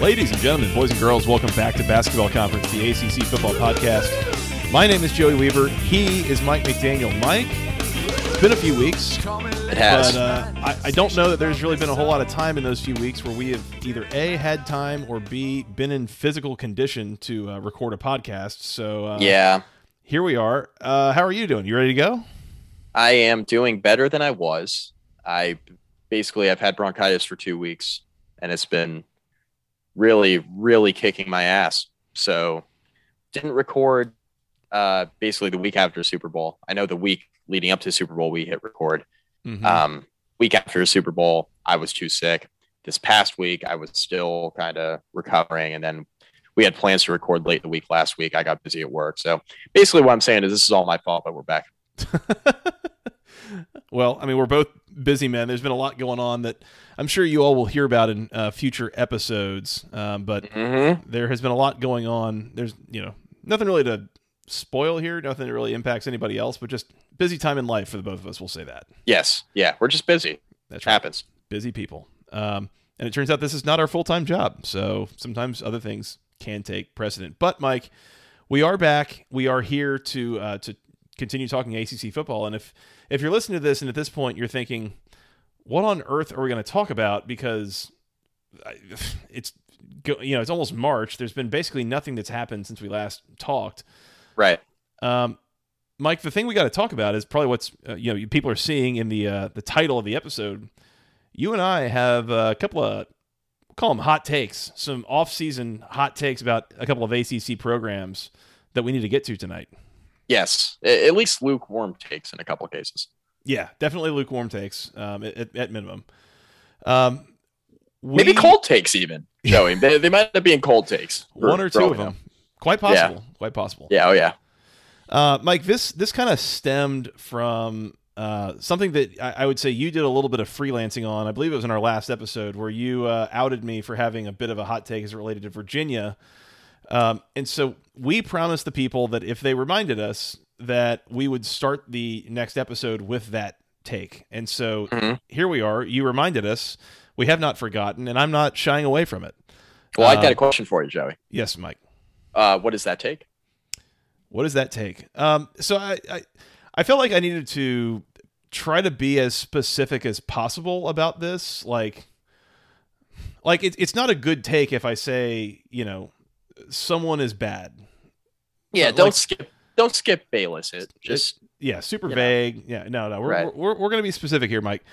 Ladies and gentlemen, boys and girls, welcome back to Basketball Conference, the ACC football podcast. My name is Joey Weaver. He is Mike McDaniel. Mike, it's been a few weeks. It has. But I don't know that there's really been a whole lot of time in those few weeks where we have either A, had time, or B, been in physical condition to record a podcast. So here we are. How are you doing? You ready to go? I am doing better than I was. I've had bronchitis for 2 weeks, and it's been really kicking my ass. So didn't record basically the week after Super Bowl. I know the week leading up to Super Bowl, we hit record. Week after Super Bowl, I was too sick. This past week, I was still kind of recovering. And then we had plans to record late in the week last week. I got busy at work. So basically what I'm saying is this is all my fault, but we're back. Well, I mean, we're both busy men. There's been a lot going on that I'm sure you all will hear about in future episodes. But there has been a lot going on. There's, you know, nothing really to spoil here. Nothing that really impacts anybody else, but just busy time in life for the both of us. We'll say that. Yes. Yeah. We're just busy. That's right. Happens. Busy people. And it turns out this is not our full-time job. So sometimes other things can take precedent, but Mike, we are back. We are here to continue talking ACC football. And if you're listening to this and at this point you're thinking, what on earth are we going to talk about? Because it's almost March. There's been basically nothing that's happened since we last talked. Right. Mike, the thing we got to talk about is probably what's, people are seeing in the title of the episode. You and I have a couple of, we'll call them hot takes, some off-season hot takes about a couple of ACC programs that we need to get to tonight. Yes, at least lukewarm takes in a couple of cases. Yeah, definitely lukewarm takes at minimum. Maybe cold takes even, Joey. They might end up being cold takes. One or two of them. Quite possible. Yeah. Quite possible. Yeah, oh yeah. Mike, this kind of stemmed from something that I would say you did a little bit of freelancing on. I believe it was in our last episode where you outed me for having a bit of a hot take as it related to Virginia. And so we promised the people that if they reminded us that we would start the next episode with that take. And so here we are. You reminded us. We have not forgotten, and I'm not shying away from it. Well, I got a question for you, Joey. Yes, Mike. What is that take? What is that take? So I felt like I needed to try to be as specific as possible about this. Like it's not a good take if I say, you know, someone is bad. Yeah, don't skip Bayless. It just super vague. Yeah, no. We're going to be specific here, Mike.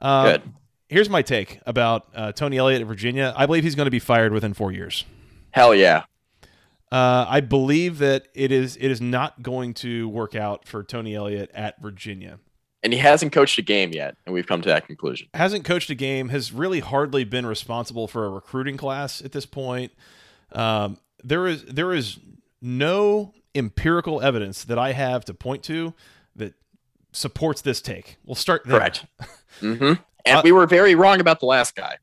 Good. Here's my take about Tony Elliott at Virginia. I believe he's going to be fired within 4 years. Hell yeah. I believe that it is not going to work out for Tony Elliott at Virginia. And he hasn't coached a game yet, and we've come to that conclusion. Hasn't coached a game, has really hardly been responsible for a recruiting class at this point. There is no empirical evidence that I have to point to that supports this take. We'll start there. Correct. And we were very wrong about the last guy.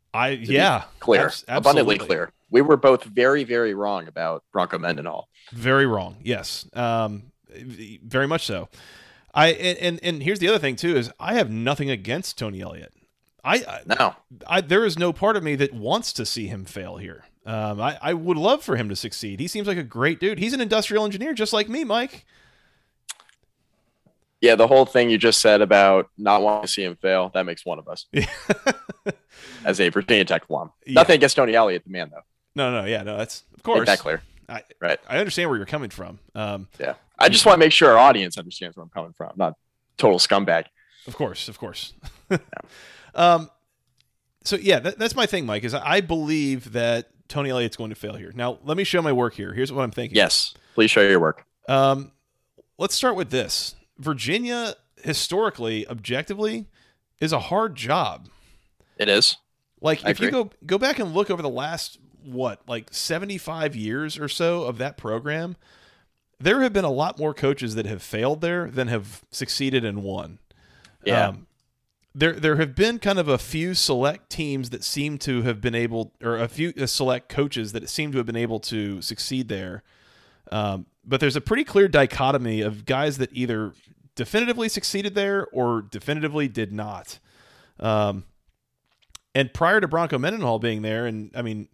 Clear. Abundantly clear. We were both very, very wrong about Bronco Mendenhall. Very wrong. Yes. Very much so. And here's the other thing too, is I have nothing against Tony Elliott. There is no part of me that wants to see him fail here. I would love for him to succeed. He seems like a great dude. He's an industrial engineer, just like me, Mike. Yeah, the whole thing you just said about not wanting to see him fail, that makes one of us. As a Virginia Tech alum. Yeah. Nothing against Tony Elliott, the man, though. No, that's, of course. Make that clear. Right. I understand where you're coming from. I just want to make sure our audience understands where I'm coming from. I'm not total scumbag. Of course. Yeah. So, yeah, that's my thing, Mike, is I believe that Tony Elliott's going to fail here. Now, let me show my work here. Here's what I'm thinking. Yes, please show your work. Let's start with this. Virginia, historically, objectively, is a hard job. It is. Like, I agree. You go back and look over the last, 75 years or so of that program, there have been a lot more coaches that have failed there than have succeeded and won. Yeah. There have been kind of a few select teams that seem to have been able, or a few select coaches that seem to have been able to succeed there. But there's a pretty clear dichotomy of guys that either definitively succeeded there or definitively did not. And prior to Bronco Mendenhall being there, and I mean,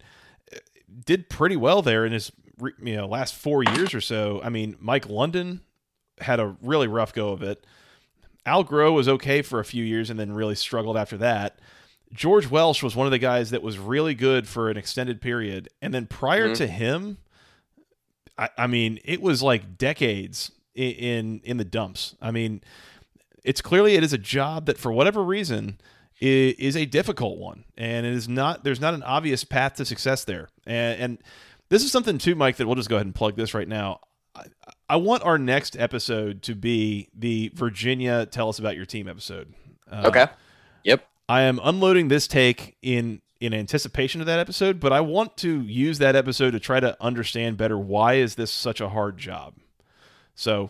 did pretty well there in his last 4 years or so. I mean, Mike London had a really rough go of it. Al Groh was okay for a few years and then really struggled after that. George Welsh was one of the guys that was really good for an extended period. And then prior to him, I mean, it was like decades in the dumps. I mean, it is a job that for whatever reason is a difficult one. And it is not, there's not an obvious path to success there. And this is something too, Mike, that we'll just go ahead and plug this right now. I want our next episode to be the Virginia Tell Us About Your Team episode. Okay. Yep. I am unloading this take in anticipation of that episode, but I want to use that episode to try to understand better why is this such a hard job. So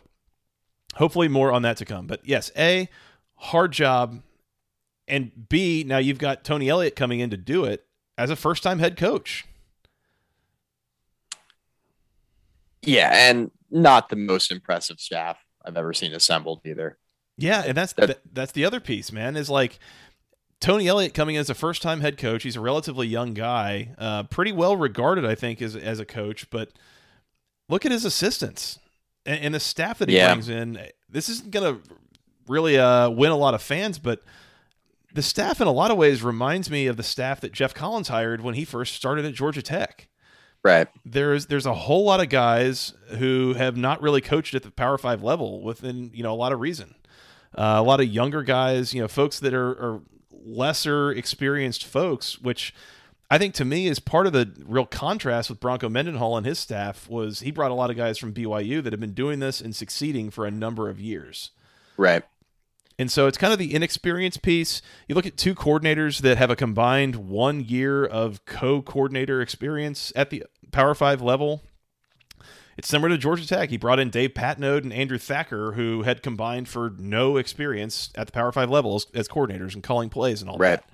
hopefully more on that to come. But yes, A, hard job, and B, now you've got Tony Elliott coming in to do it as a first-time head coach. Yeah, and not the most impressive staff I've ever seen assembled either. Yeah, and that's the other piece, man, is like Tony Elliott coming in as a first-time head coach. He's a relatively young guy, pretty well regarded, I think, as a coach. But look at his assistants and the staff that he brings in. This isn't going to really win a lot of fans, but the staff in a lot of ways reminds me of the staff that Geoff Collins hired when he first started at Georgia Tech. Right. There's a whole lot of guys who have not really coached at the Power 5 level within, a lot of reason. A lot of younger guys, folks that are lesser experienced folks, which I think to me is part of the real contrast with Bronco Mendenhall and his staff was he brought a lot of guys from BYU that have been doing this and succeeding for a number of years. Right. And so it's kind of the inexperience piece. You look at two coordinators that have a combined 1 year of co-coordinator experience at the Power 5 level. It's similar to Georgia Tech. He brought in Dave Patnode and Andrew Thacker, who had combined for no experience at the Power 5 level as coordinators and calling plays and all right. that.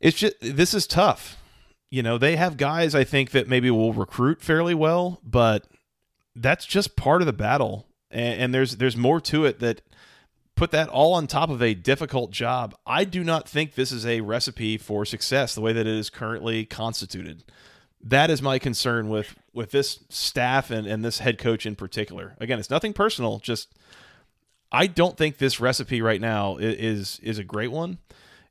It's just, this is tough. They have guys, I think, that maybe will recruit fairly well, but that's just part of the battle. And there's more to it that... Put that all on top of a difficult job. I do not think this is a recipe for success the way that it is currently constituted. That is my concern with this staff and this head coach in particular. Again, it's nothing personal. Just I don't think this recipe right now is a great one.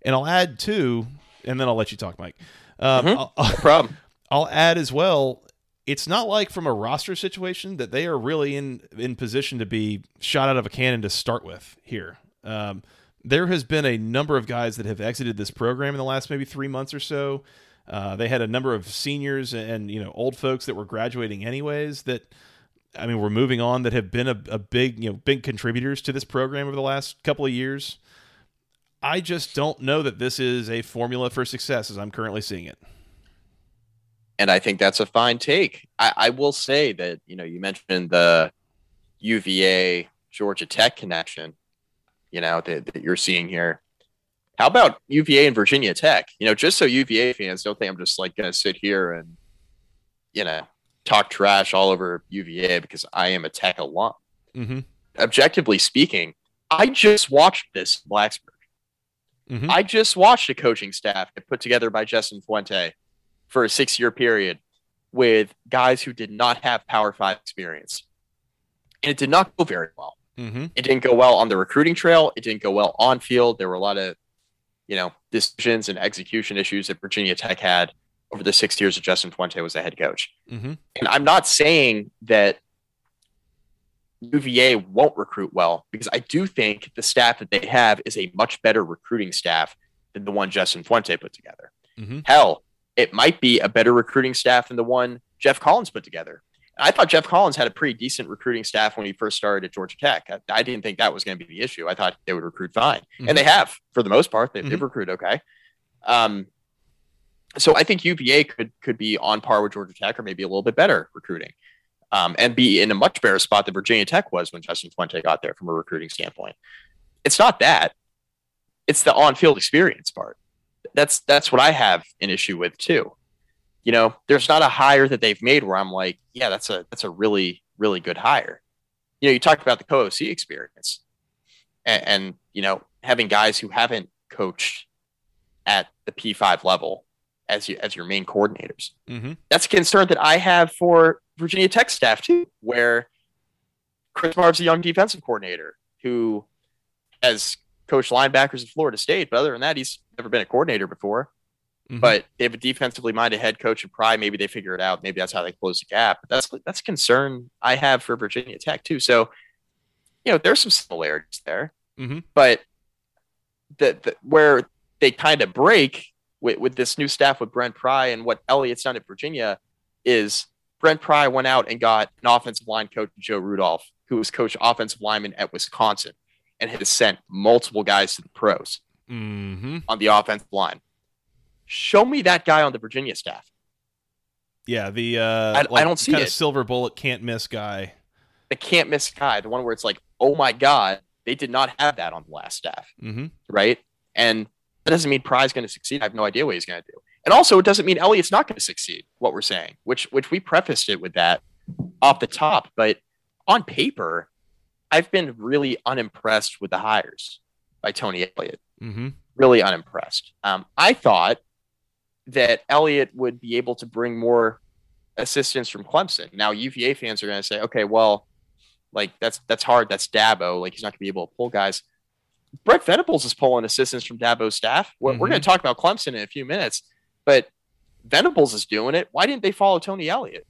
And I'll add too, and then I'll let you talk, Mike. No problem. I'll add as well. It's not like from a roster situation that they are really in position to be shot out of a cannon to start with here. There has been a number of guys that have exited this program in the last maybe 3 months or so. They had a number of seniors and old folks that were graduating anyways that, I mean, were moving on that have been a big, big contributors to this program over the last couple of years. I just don't know that this is a formula for success as I'm currently seeing it. And I think that's a fine take. I will say that, you mentioned the UVA Georgia Tech connection, that you're seeing here. How about UVA and Virginia Tech? Just so UVA fans don't think I'm just going to sit here and, talk trash all over UVA because I am a Tech alum. Mm-hmm. Objectively speaking, I just watched this in Blacksburg. Mm-hmm. I just watched a coaching staff put together by Justin Fuente for a 6-year period with guys who did not have Power 5 experience. And it did not go very well. Mm-hmm. It didn't go well on the recruiting trail. It didn't go well on field. There were a lot of, decisions and execution issues that Virginia Tech had over the 6 years that Justin Fuente was the head coach. Mm-hmm. And I'm not saying that UVA won't recruit well, because I do think the staff that they have is a much better recruiting staff than the one Justin Fuente put together. Mm-hmm. Hell, it might be a better recruiting staff than the one Geoff Collins put together. I thought Geoff Collins had a pretty decent recruiting staff when he first started at Georgia Tech. I didn't think that was going to be the issue. I thought they would recruit fine. Mm-hmm. And they have, for the most part. They've recruited okay. So I think UVA could be on par with Georgia Tech, or maybe a little bit better recruiting, and be in a much better spot than Virginia Tech was when Justin Fuente got there from a recruiting standpoint. It's not that. It's the on-field experience part. That's what I have an issue with too. You know, there's not a hire that they've made where I'm like, yeah, that's a really, really good hire. You know, you talked about the co-OC experience and you know, having guys who haven't coached at the P5 level as your main coordinators. Mm-hmm. That's a concern that I have for Virginia Tech staff too, where Chris Marv's a young defensive coordinator who has coached linebackers at Florida State, but other than that, he's never been a coordinator before. Mm-hmm. But they have a defensively minded head coach and Pry. Maybe they figure it out. Maybe that's how they close the gap. But that's a concern I have for Virginia Tech too. So, you know, there's some similarities there, but where they kind of break with this new staff with Brent Pry and what Elliott's done at Virginia is Brent Pry went out and got an offensive line coach, Joe Rudolph, who was coach offensive lineman at Wisconsin and had sent multiple guys to the pros on the offensive line. Show me that guy on the Virginia staff. Yeah, the I don't see kind it. Of silver bullet can't miss guy. The can't miss guy, the one where it's like, oh my God, they did not have that on the last staff, right? And that doesn't mean Pry's going to succeed. I have no idea what he's going to do, and also it doesn't mean Elliott's not going to succeed. What we're saying, which we prefaced it with that off the top, but on paper, I've been really unimpressed with the hires by Tony Elliott. Really unimpressed. I thought that Elliott would be able to bring more assistance from Clemson. Now UVA fans are going to say, okay, well, like that's hard. That's Dabo. Like he's not going to be able to pull guys. Brett Venables is pulling assistance from Dabo's staff. We're going to talk about Clemson in a few minutes, but Venables is doing it. Why didn't they follow Tony Elliott?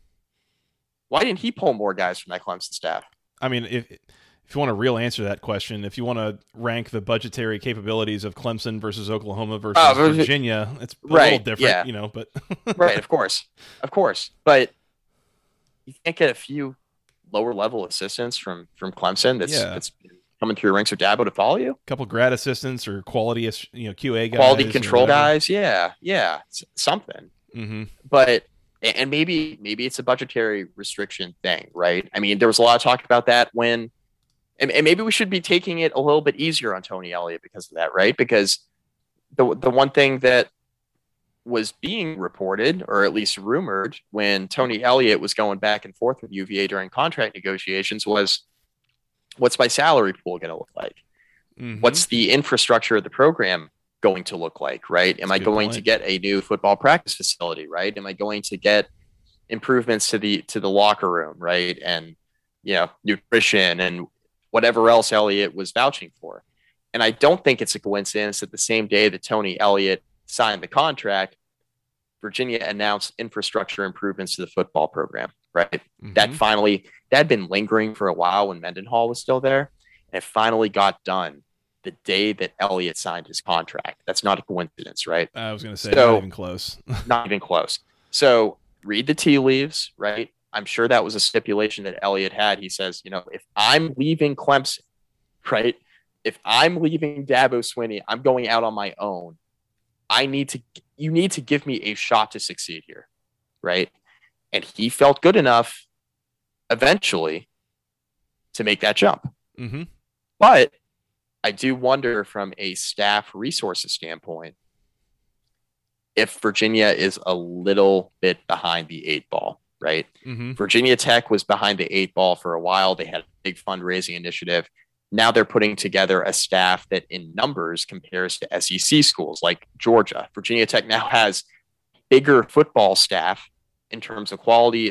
Why didn't he pull more guys from that Clemson staff? I mean, if you want a real answer to that question, if you want to rank the budgetary capabilities of Clemson versus Oklahoma versus Virginia, it's a little different, you know, but right. Of course. But you can't get a few lower level assistants from Clemson. That's coming through your ranks or Dabo to follow you. A couple grad assistants or quality, you know, QA guys, quality control guys. Yeah. Something. But, and maybe it's a budgetary restriction thing, right? I mean, there was a lot of talk about that when, and maybe we should be taking it a little bit easier on Tony Elliott because of that, right? Because the one thing that was being reported, or at least rumored, when Tony Elliott was going back and forth with UVA during contract negotiations was, what's my salary pool going to look like? What's the infrastructure of the program going to look like, right? Am I going to get a new football practice facility, right? Am I going to get improvements to the locker room, right? And, you know, nutrition and whatever else Elliott was vouching for. And I don't think it's a coincidence that the same day that Tony Elliott signed the contract, Virginia announced infrastructure improvements to the football program, right? That had been lingering for a while when Mendenhall was still there. And it finally got done the day that Elliott signed his contract. That's not a coincidence, right? I was going to say, so, not even close. So read the tea leaves, right? I'm sure that was a stipulation that Elliott had. He says, you know, if I'm leaving Clemson, right, if I'm leaving Dabo Swinney, I'm going out on my own. You need to give me a shot to succeed here, right? And he felt good enough eventually to make that jump. But I do wonder from a staff resources standpoint if Virginia is a little bit behind the eight ball. Right. Virginia Tech was behind the eight ball for a while. They had a big fundraising initiative. Now they're putting together a staff that in numbers compares to SEC schools like Georgia. Virginia Tech now has bigger football staff in terms of quality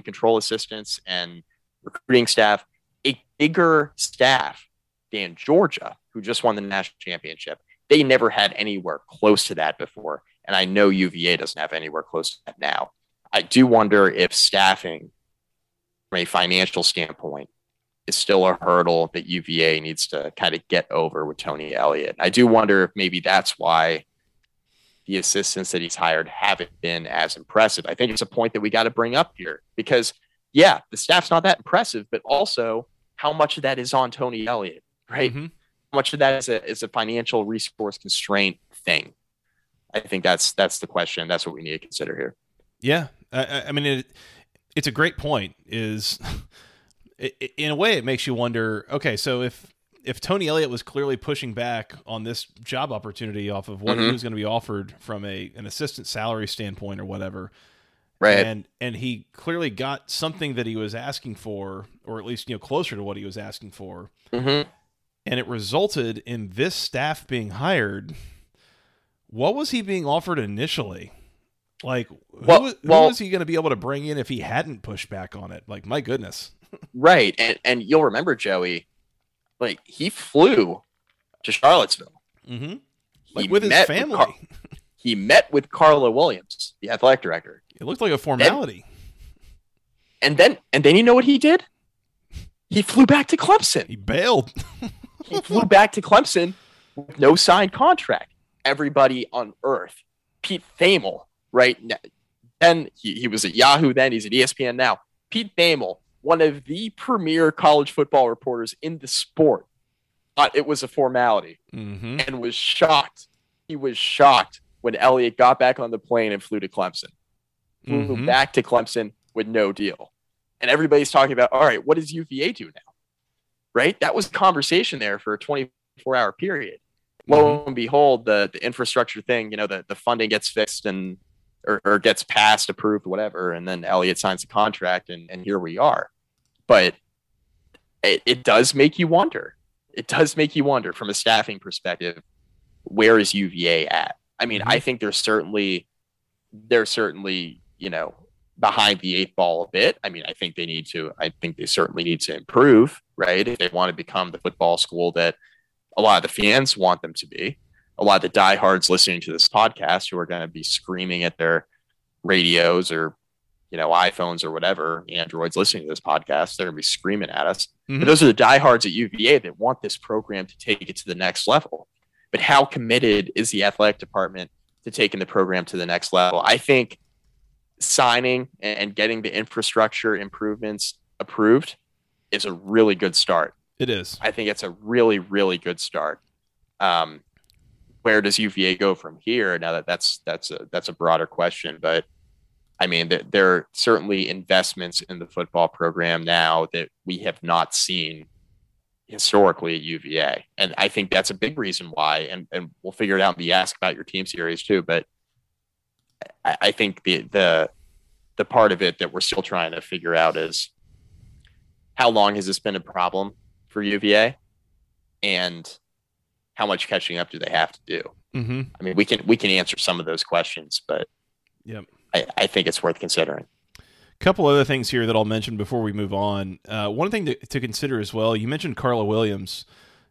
control assistants and recruiting staff, a bigger staff than Georgia, who just won the national championship. They never had anywhere close to that before. And I know UVA doesn't have anywhere close to that now. I do wonder if staffing from a financial standpoint is still a hurdle that UVA needs to kind of get over with Tony Elliott. I do wonder if maybe that's why the assistants that he's hired haven't been as impressive. I think it's a point that we got to bring up here because yeah, the staff's not that impressive, but also how much of that is on Tony Elliott, right? Mm-hmm. How much of that is a financial resource constraint thing? I think that's the question. That's what we need to consider here. Yeah. I mean, it's a great point. In a way, it makes you wonder, okay, so if Tony Elliott was clearly pushing back on this job opportunity off of what mm-hmm. he was going to be offered from an assistant salary standpoint or whatever, right? And he clearly got something that he was asking for, or at least, you know, closer to what he was asking for. Mm-hmm. And it resulted in this staff being hired. What was he being offered initially? Like, who was he going to be able to bring in if he hadn't pushed back on it? Like, my goodness. Right. And you'll remember, Joey, like, he flew to Charlottesville. Mm-hmm. Like, with his family. He met with Carla Williams, the athletic director. It looked like a formality. And then you know what he did? He flew back to Clemson. He bailed. He flew back to Clemson with no signed contract. Everybody on earth. Pete Thamel, right? Then he was at Yahoo, then he's at ESPN now. Pete Thamel, one of the premier college football reporters in the sport, thought it was a formality mm-hmm. and was shocked. He was shocked when Elliott got back on the plane and flew to Clemson. Flew mm-hmm. back to Clemson with no deal. And everybody's talking about, all right, what does UVA do now? Right? That was conversation there for a 24-hour period. Mm-hmm. Lo and behold, the infrastructure thing, you know, the funding gets fixed and or gets passed, approved, whatever, and then Elliott signs the contract, and here we are. But it does make you wonder. It does make you wonder from a staffing perspective, where is UVA at? I mean, mm-hmm. I think they're certainly, you know, behind the eight ball a bit. I mean, I think they certainly need to improve, right? If they want to become the football school that a lot of the fans want them to be, a lot of the diehards listening to this podcast who are going to be screaming at their radios or, you know, iPhones or whatever, Androids listening to this podcast, they're going to be screaming at us. Mm-hmm. But those are the diehards at UVA that want this program to take it to the next level. But how committed is the athletic department to taking the program to the next level? I think signing and getting the infrastructure improvements approved is a really good start. It is. I think it's a really, really good start. Where does UVA go from here? Now that's a broader question, but I mean, there are certainly investments in the football program now that we have not seen historically at UVA. And I think that's a big reason why, and we'll figure it out in the Ask About Your Team series too. But I think the part of it that we're still trying to figure out is how long has this been a problem for UVA and how much catching up do they have to do? Mm-hmm. I mean, we can answer some of those questions, but yep. I think it's worth considering. A couple other things here that I'll mention before we move on. One thing to consider as well, you mentioned Carla Williams.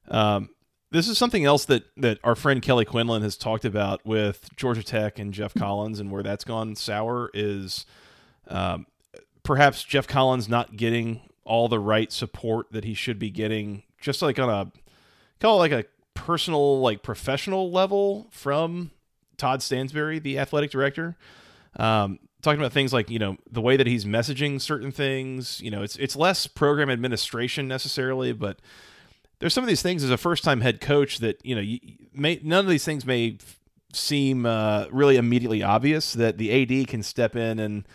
This is something else that our friend Kelly Quinlan has talked about with Georgia Tech and Geoff Collins, and where that's gone sour is perhaps Geoff Collins not getting all the right support that he should be getting, just like on a call, like a personal, like professional level from Todd Stansbury, the athletic director, talking about things like, you know, the way that he's messaging certain things. You know, it's less program administration necessarily, but there's some of these things as a first time head coach that, you know, none of these things may seem really immediately obvious, that the AD can step in and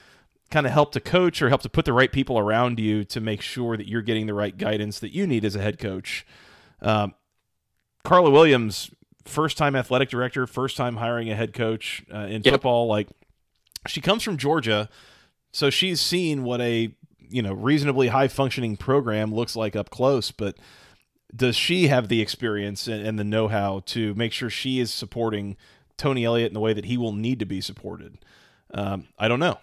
kind of help to coach or help to put the right people around you to make sure that you're getting the right guidance that you need as a head coach. Carla Williams, first-time athletic director, first-time hiring a head coach in yep. football. Like, she comes from Georgia, so she's seen what a, you know, reasonably high-functioning program looks like up close. But does she have the experience and the know-how to make sure she is supporting Tony Elliott in the way that he will need to be supported? I don't know.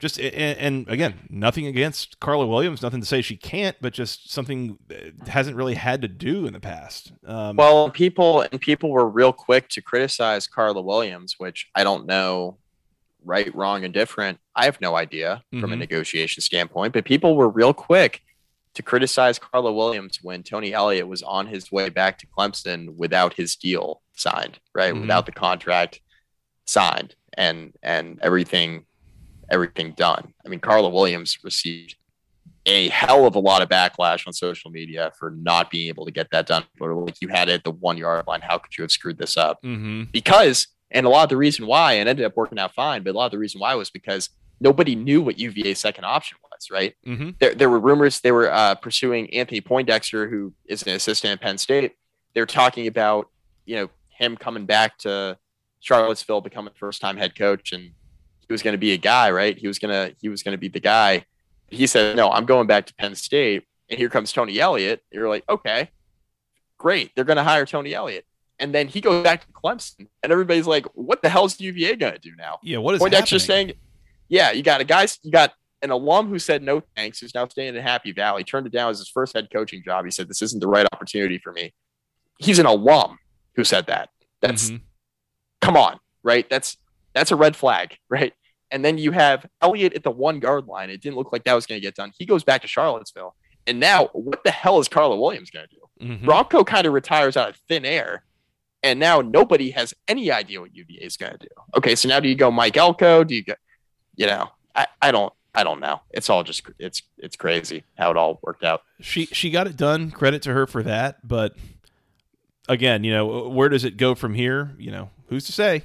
Just and again, nothing against Carla Williams, nothing to say she can't, but just something hasn't really had to do in the past. Well, people were real quick to criticize Carla Williams, which I don't know, right, wrong, and different. I have no idea from mm-hmm. a negotiation standpoint, but people were real quick to criticize Carla Williams when Tony Elliott was on his way back to Clemson without his deal signed, right, mm-hmm. without the contract signed and everything done. I mean, Carla Williams received a hell of a lot of backlash on social media for not being able to get that done. Like, you had it at the 1 yard line. How could you have screwed this up? Mm-hmm. Because, and a lot of the reason why, and it ended up working out fine, but a lot of the reason why was because nobody knew what UVA's second option was, right? Mm-hmm. There were rumors they were pursuing Anthony Poindexter, who is an assistant at Penn State. They're talking about, you know, him coming back to Charlottesville, becoming first-time head coach, and he was going to be a guy, right? He was going to be the guy. He said, no, I'm going back to Penn State. And here comes Tony Elliott. You're like, okay, great. They're going to hire Tony Elliott. And then he goes back to Clemson, and everybody's like, what the hell is UVA going to do now? Yeah, what is Poindexter happening? Saying, yeah, you got an alum who said no thanks, who's now staying in Happy Valley, turned it down as his first head coaching job. He said, this isn't the right opportunity for me. He's an alum who said that. That's, mm-hmm. Come on, right? That's a red flag, right? And then you have Elliott at the 1 yard line. It didn't look like that was going to get done. He goes back to Charlottesville. And now what the hell is Carla Williams going to do? Mm-hmm. Bronco kind of retires out of thin air. And now nobody has any idea what UVA is going to do. Okay. So now do you go Mike Elko? Do you go, you know, I don't know. It's all just, it's crazy how it all worked out. She got it done. Credit to her for that. But again, you know, where does it go from here? You know, who's to say?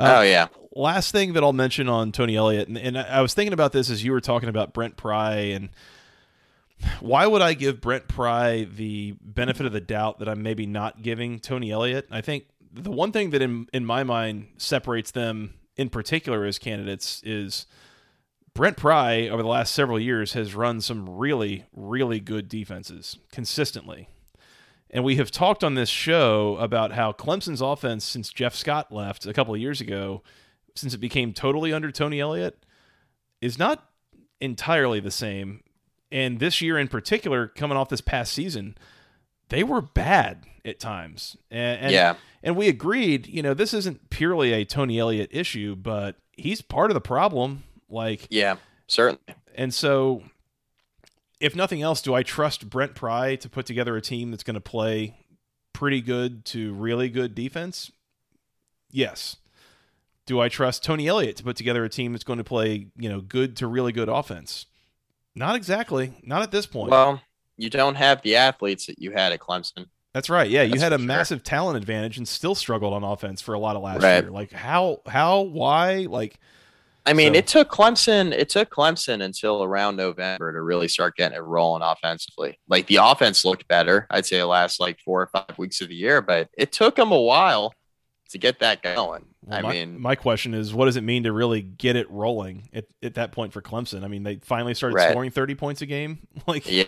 Oh, yeah. Last thing that I'll mention on Tony Elliott, and I was thinking about this as you were talking about Brent Pry, and why would I give Brent Pry the benefit of the doubt that I'm maybe not giving Tony Elliott? I think the one thing that in my mind separates them in particular as candidates is Brent Pry over the last several years has run some really, really good defenses consistently. And we have talked on this show about how Clemson's offense, since Jeff Scott left a couple of years ago, since it became totally under Tony Elliott, is not entirely the same. And this year in particular, coming off this past season, they were bad at times. And we agreed, you know, this isn't purely a Tony Elliott issue, but he's part of the problem. Like, yeah, certainly. And so, if nothing else, do I trust Brent Pry to put together a team that's going to play pretty good to really good defense? Yes. Do I trust Tony Elliott to put together a team that's going to play, you know, good to really good offense? Not exactly. Not at this point. Well, you don't have the athletes that you had at Clemson. That's right. Yeah, you had a massive talent advantage and still struggled on offense for a lot of last year. Like, how, why, like... I mean, so, it took Clemson until around November to really start getting it rolling offensively. Like, the offense looked better, I'd say, the last, 4 or 5 weeks of the year. But it took them a while to get that going. Well, my question is, what does it mean to really get it rolling at that point for Clemson? I mean, they finally started scoring 30 points a game. You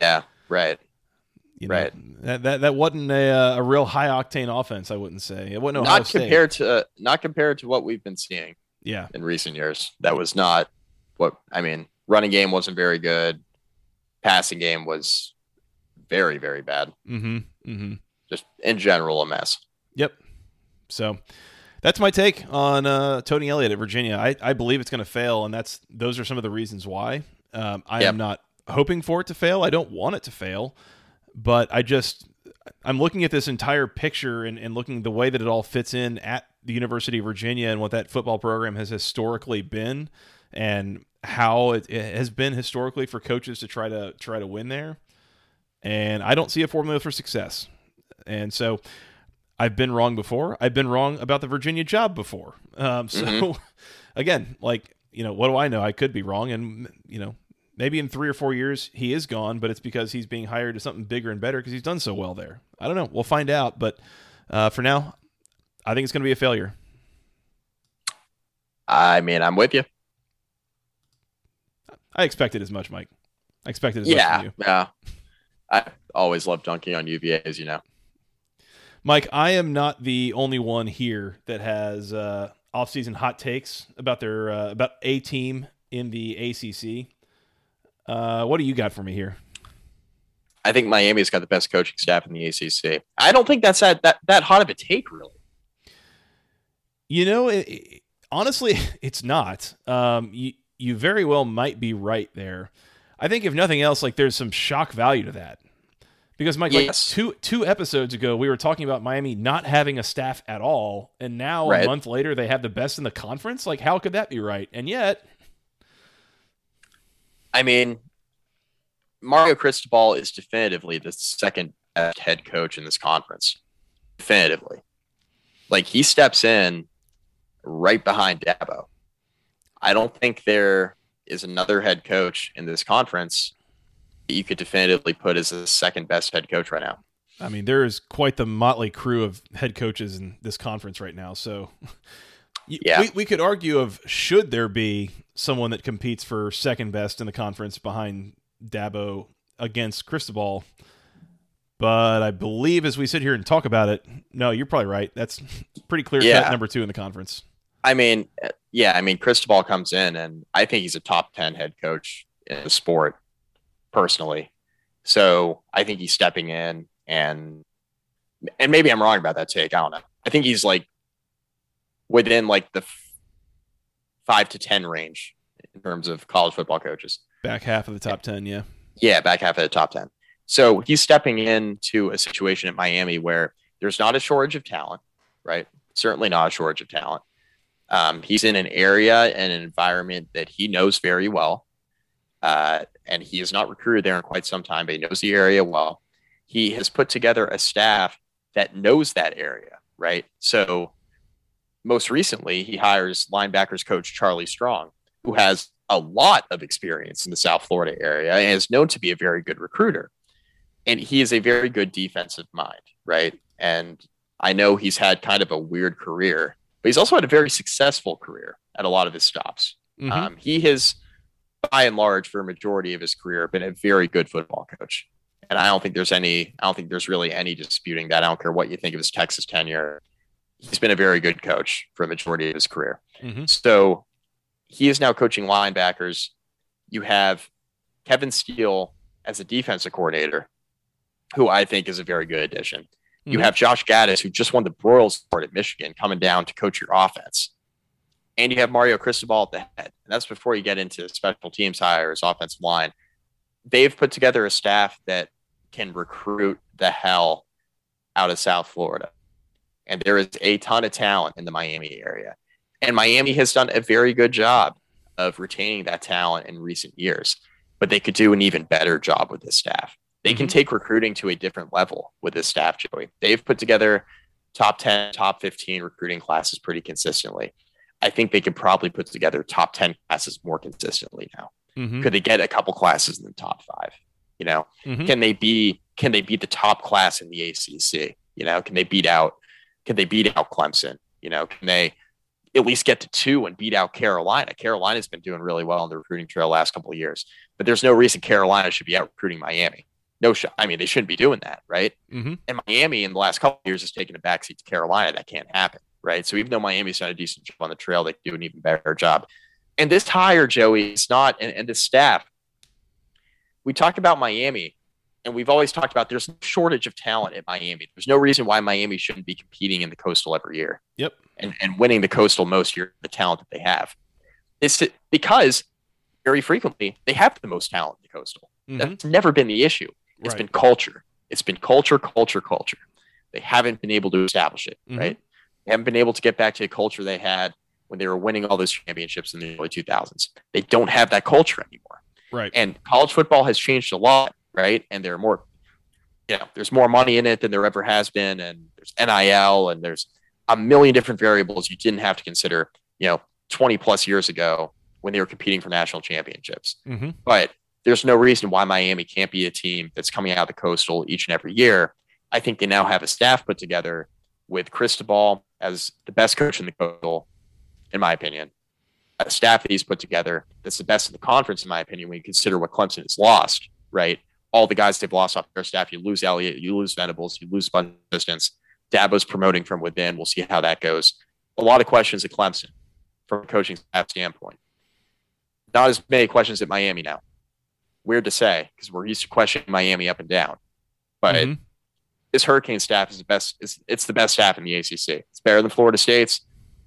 know, that wasn't a real high-octane offense, I wouldn't say. It wasn't Ohio State. Not compared to what we've been seeing. Yeah, in recent years, that was not what I mean. Running game wasn't very good. Passing game was very, very bad. Mm-hmm. Mm-hmm. Just in general, a mess. Yep. So that's my take on Tony Elliott at Virginia. I believe it's going to fail, and those are some of the reasons why. I am not hoping for it to fail. I don't want it to fail, but I'm looking at this entire picture and looking the way that it all fits in at the University of Virginia and what that football program has historically been and how it has been historically for coaches to try to win there. And I don't see a formula for success. And so I've been wrong before. I've been wrong about the Virginia job before. Mm-hmm. Again, like, you know, what do I know? I could be wrong. And, you know, maybe in 3 or 4 years he is gone, but it's because he's being hired to something bigger and better because he's done so well there. I don't know. We'll find out. But for now, I think it's going to be a failure. I mean, I'm with you. I expected as much, Mike. I expected as much from you. Yeah. I always love dunking on UVA, as you know. Mike, I am not the only one here that has off-season hot takes about their about a team in the ACC. What do you got for me here? I think Miami's got the best coaching staff in the ACC. I don't think that's that hot of a take, really. You know, honestly, it's not. You very well might be right there. I think if nothing else, like, there's some shock value to that. Because, Mike, two episodes ago, we were talking about Miami not having a staff at all, and now a month later, they have the best in the conference? Like, how could that be right? And yet... I mean... Mario Cristobal is definitively the second best head coach in this conference. Definitively. Like, he steps in right behind Dabo. I don't think there is another head coach in this conference that you could definitively put as the second best head coach right now. I mean, there is quite the motley crew of head coaches in this conference right now. So yeah, we could argue of should there be someone that competes for second best in the conference behind Dabo against Cristobal. But I believe as we sit here and talk about it, no, you're probably right. That's pretty clear cut number two in the conference. I mean, yeah, I mean, Cristobal comes in, and I think he's a top 10 head coach in the sport, personally. So I think he's stepping in, and maybe I'm wrong about that take. I don't know. I think he's like within like the 5 to 10 range in terms of college football coaches. Back half of the top 10, yeah. Yeah, back half of the top 10. So he's stepping into a situation at Miami where there's not a shortage of talent, right? Certainly not a shortage of talent. He's in an area and an environment that he knows very well. And he has not recruited there in quite some time, but he knows the area well. He has put together a staff that knows that area, right? So most recently, he hires linebackers coach Charlie Strong, who has a lot of experience in the South Florida area and is known to be a very good recruiter. And he is a very good defensive mind, right? And I know he's had kind of a weird career, but he's also had a very successful career at a lot of his stops. Mm-hmm. He has, by and large, for a majority of his career, been a very good football coach. And I don't think there's really any disputing that. I don't care what you think of his Texas tenure. He's been a very good coach for a majority of his career. Mm-hmm. So he is now coaching linebackers. You have Kevin Steele as a defensive coordinator, who I think is a very good addition. You have Josh Gattis, who just won the Broyles Award at Michigan, coming down to coach your offense. And you have Mario Cristobal at the head. And that's before you get into special teams hires, offensive line. They've put together a staff that can recruit the hell out of South Florida. And there is a ton of talent in the Miami area. And Miami has done a very good job of retaining that talent in recent years. But they could do an even better job with this staff. They can take recruiting to a different level with this staff, Joey. They've put together top 10, top 15 recruiting classes pretty consistently. I think they could probably put together top 10 classes more consistently now. Mm-hmm. Could they get a couple classes in the top 5? You know, can they be the top class in the ACC? You know, can they beat out Clemson? You know, can they at least get to 2 and beat out Carolina? Carolina's been doing really well on the recruiting trail the last couple of years, but there's no reason Carolina should be out recruiting Miami. No shot. I mean, they shouldn't be doing that, right? Mm-hmm. And Miami in the last couple of years has taken a backseat to Carolina. That can't happen, right? So even though Miami's done a decent job on the trail, they do an even better job. And this hire, Joey, is not, and this staff, we talked about Miami, and we've always talked about there's no shortage of talent at Miami. There's no reason why Miami shouldn't be competing in the Coastal every year. Yep. And winning the Coastal most year, the talent that they have. It's because very frequently they have the most talent in the Coastal. Mm-hmm. That's never been the issue. It's been culture. It's been culture. They haven't been able to establish it, right? They haven't been able to get back to the culture they had when they were winning all those championships in the early 2000s. They don't have that culture anymore. Right. And college football has changed a lot, right? And there are more, you know, there's more money in it than there ever has been. And there's NIL and there's a million different variables you didn't have to consider, you know, 20 plus years ago when they were competing for national championships. Mm-hmm. But there's no reason why Miami can't be a team that's coming out of the Coastal each and every year. I think they now have a staff put together with Cristobal as the best coach in the Coastal, in my opinion. A staff that he's put together that's the best in the conference, in my opinion, when you consider what Clemson has lost, right? All the guys they've lost off their staff. You lose Elliott, you lose Venables, you lose Bunch of Distance. Dabo's promoting from within. We'll see how that goes. A lot of questions at Clemson from a coaching staff standpoint. Not as many questions at Miami now. Weird to say because we're used to questioning Miami up and down, but this Hurricane staff is the best. It's the best staff in the ACC. It's better than Florida State's.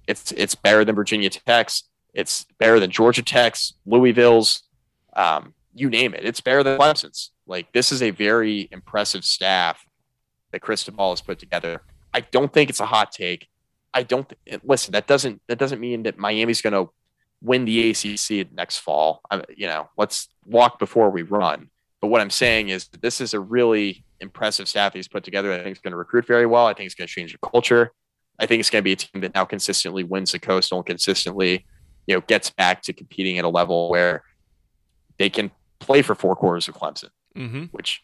It's better than Virginia Tech's. It's better than Georgia Tech's, Louisville's, you name it. It's better than Clemson's. Like, this is a very impressive staff that Cristobal has put together. I don't think it's a hot take. Listen, that doesn't mean that Miami's going to win the ACC next fall. You know, let's walk before we run. But what I'm saying is this is a really impressive staff he's put together. I think it's going to recruit very well. I think it's going to change the culture. I think it's going to be a team that now consistently wins the Coastal and consistently, you know, gets back to competing at a level where they can play for four quarters of Clemson, which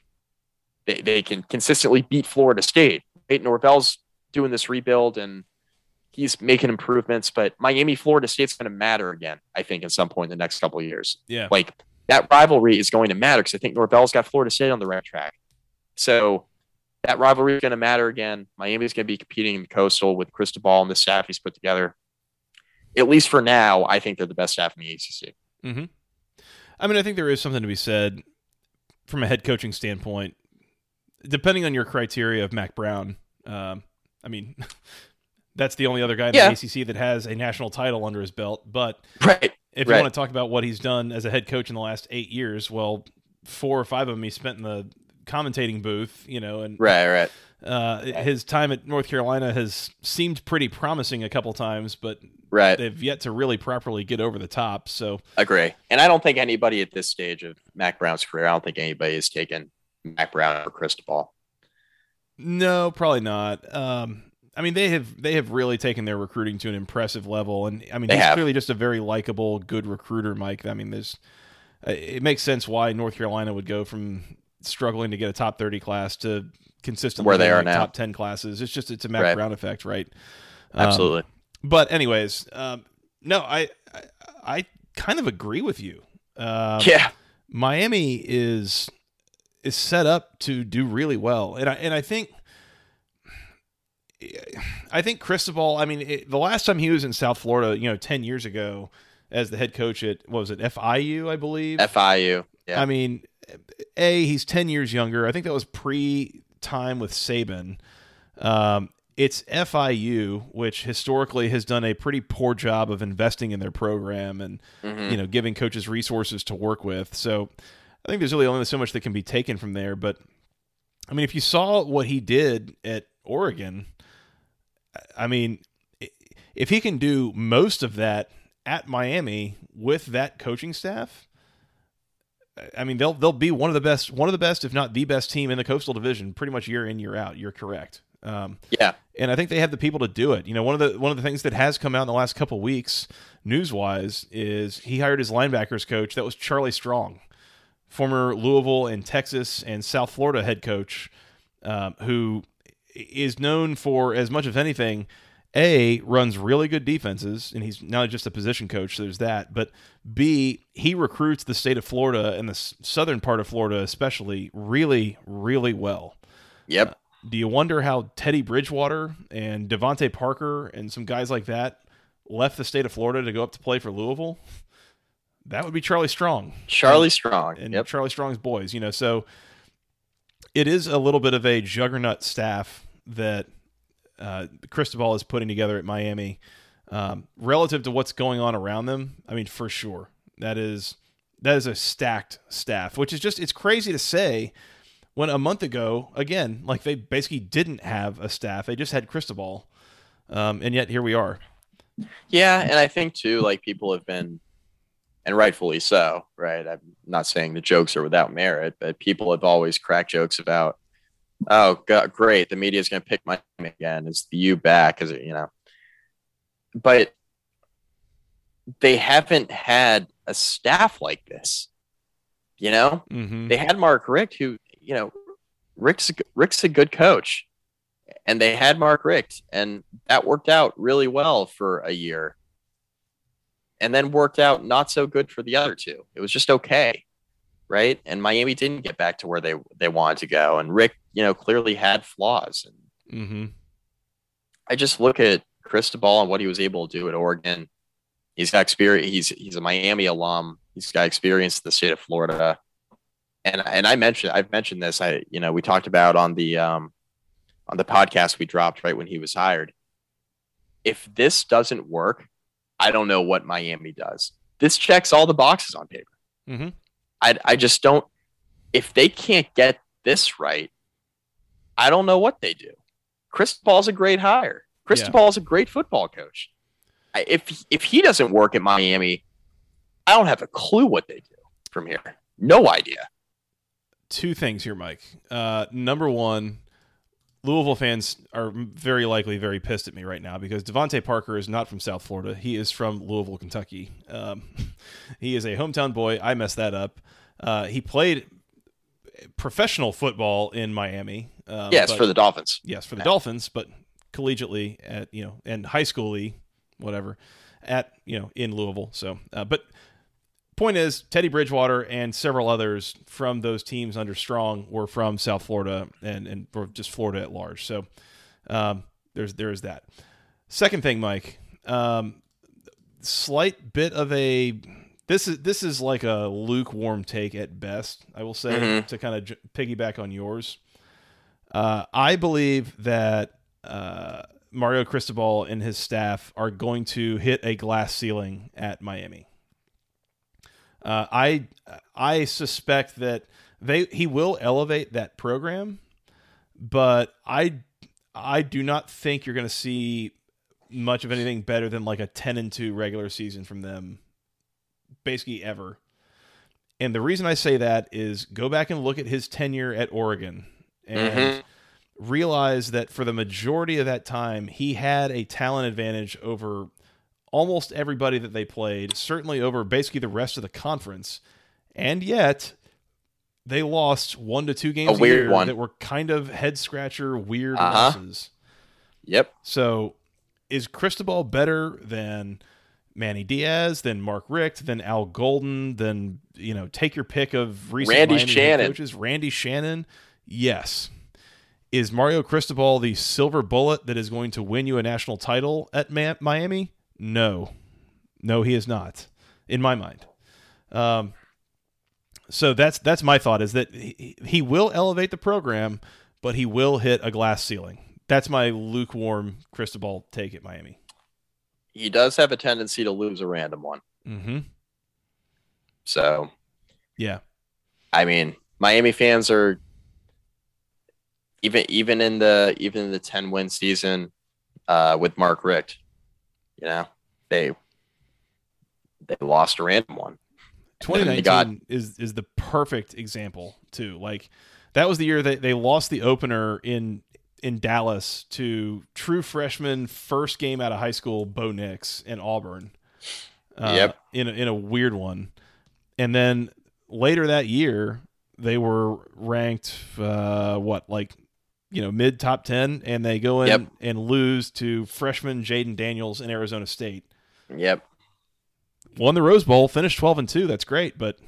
they can consistently beat Florida State. Peyton Norvell's doing this rebuild and he's making improvements, but Miami, Florida State's going to matter again, I think, at some point in the next couple of years. Yeah. Like, that rivalry is going to matter because I think Norvell's got Florida State on the right track. So that rivalry is going to matter again. Miami's going to be competing in the Coastal with Cristobal and the staff he's put together. At least for now, I think they're the best staff in the ACC. Mm-hmm. I mean, I think there is something to be said from a head coaching standpoint, depending on your criteria of Mack Brown. I mean, that's the only other guy in the ACC that has a national title under his belt. But if you want to talk about what he's done as a head coach in the last 8 years, well, 4 or 5 of them he spent in the commentating booth, you know, and his time at North Carolina has seemed pretty promising a couple times, but they've yet to really properly get over the top. So agree. And I don't think anybody at this stage of Mack Brown's career, I don't think anybody has taken Mack Brown or Cristobal. No, probably not. I mean, they have really taken their recruiting to an impressive level, and I mean, he's clearly just a very likable, good recruiter, Mike. I mean, there's it makes sense why North Carolina would go from struggling to get a top 30 class to consistently where they are now, top 10 classes. It's just, it's a Mack Brown effect, right? Absolutely. But anyways, no, I kind of agree with you. Miami is set up to do really well, and I think Cristobal, I mean, the last time he was in South Florida, you know, 10 years ago as the head coach at, what was it, FIU, I believe? FIU, yeah. I mean, he's 10 years younger. I think that was pre-time with Saban. It's FIU, which historically has done a pretty poor job of investing in their program and, you know, giving coaches resources to work with. So I think there's really only so much that can be taken from there. But, I mean, if you saw what he did at Oregon, I mean, if he can do most of that at Miami with that coaching staff, I mean, they'll be one of the best, if not the best team in the Coastal Division, pretty much year in, year out. You're correct. And I think they have the people to do it. You know, one of the things that has come out in the last couple of weeks, news-wise, is he hired his linebackers coach. That was Charlie Strong, former Louisville and Texas and South Florida head coach, who is known for, as much as anything, A, runs really good defenses, and he's not just a position coach, so there's that, but B, he recruits the state of Florida and the southern part of Florida especially really, really well. Yep. Do you wonder how Teddy Bridgewater and Devontae Parker and some guys like that left the state of Florida to go up to play for Louisville? That would be Charlie Strong. And Charlie Strong's boys, you know, so it is a little bit of a juggernaut staff that Cristobal is putting together at Miami relative to what's going on around them. I mean, for sure, that is a stacked staff, which is just, it's crazy to say when a month ago, again, like they basically didn't have a staff. They just had Cristobal. And yet here we are. Yeah. And I think too, like people have been, and rightfully so, right? I'm not saying the jokes are without merit, but people have always cracked jokes about, oh, God, great, the media is going to pick Miami again. Is the U back? Is it, you know? But they haven't had a staff like this, you know? Mm-hmm. They had Mark Richt, who, you know, Richt's a good coach. And they had Mark Richt, and that worked out really well for a year. And then worked out not so good for the other two. It was just okay, right? And Miami didn't get back to where they wanted to go. And Rick, you know, clearly had flaws. And I just look at Cristobal and what he was able to do at Oregon. He's got experience. He's a Miami alum. He's got experience in the state of Florida. And I've mentioned this. We talked about on the podcast we dropped right when he was hired. If this doesn't work, I don't know what Miami does. This checks all the boxes on paper. I just don't. If they can't get this right, I don't know what they do. Cristobal's a great hire. Cristobal's a great football coach. If he doesn't work at Miami, I don't have a clue what they do from here. No idea. Two things here, Mike. Number one, Louisville fans are very likely very pissed at me right now because Devontae Parker is not from South Florida. He is from Louisville, Kentucky. He is a hometown boy. I messed that up. He played professional football in Miami. Yes, for the Dolphins. Yes, for the Dolphins, but collegiately at, you know, and high school-y, whatever, at, you know, in Louisville. So, but point is, Teddy Bridgewater and several others from those teams under Strong were from South Florida and just Florida at large. So there is that. Second thing, Mike, slight bit of a this is like a lukewarm take at best, I will say, to kind of piggyback on yours. I believe that Mario Cristobal and his staff are going to hit a glass ceiling at Miami. I suspect that he will elevate that program, but I do not think you're going to see much of anything better than like a 10-2 regular season from them, basically ever. And the reason I say that is go back and look at his tenure at Oregon and realize that for the majority of that time, he had a talent advantage over almost everybody that they played, certainly over basically the rest of the conference. And yet they lost 1 to 2 games a year that were kind of head scratcher, weird losses. Yep. So is Cristobal better than Manny Diaz, than Mark Richt, than Al Golden, than, you know, take your pick of recent Miami coaches, Randy Shannon? Yes. Is Mario Cristobal the silver bullet that is going to win you a national title at Miami? No, he is not, in my mind. So that's my thought, is that he will elevate the program, but he will hit a glass ceiling. That's my lukewarm Cristobal take at Miami. He does have a tendency to lose a random one. So, yeah, I mean, Miami fans are even in the 10-win season with Mark Richt. You know, they lost a random one. 2019 is the perfect example too. Like, that was the year they lost the opener in Dallas to true freshman, first game out of high school, Bo Nix in Auburn. In a weird one. And then later that year, they were ranked mid top 10, and they go in and lose to freshman Jaden Daniels in Arizona State. Won the Rose Bowl, finished 12-2. That's great, but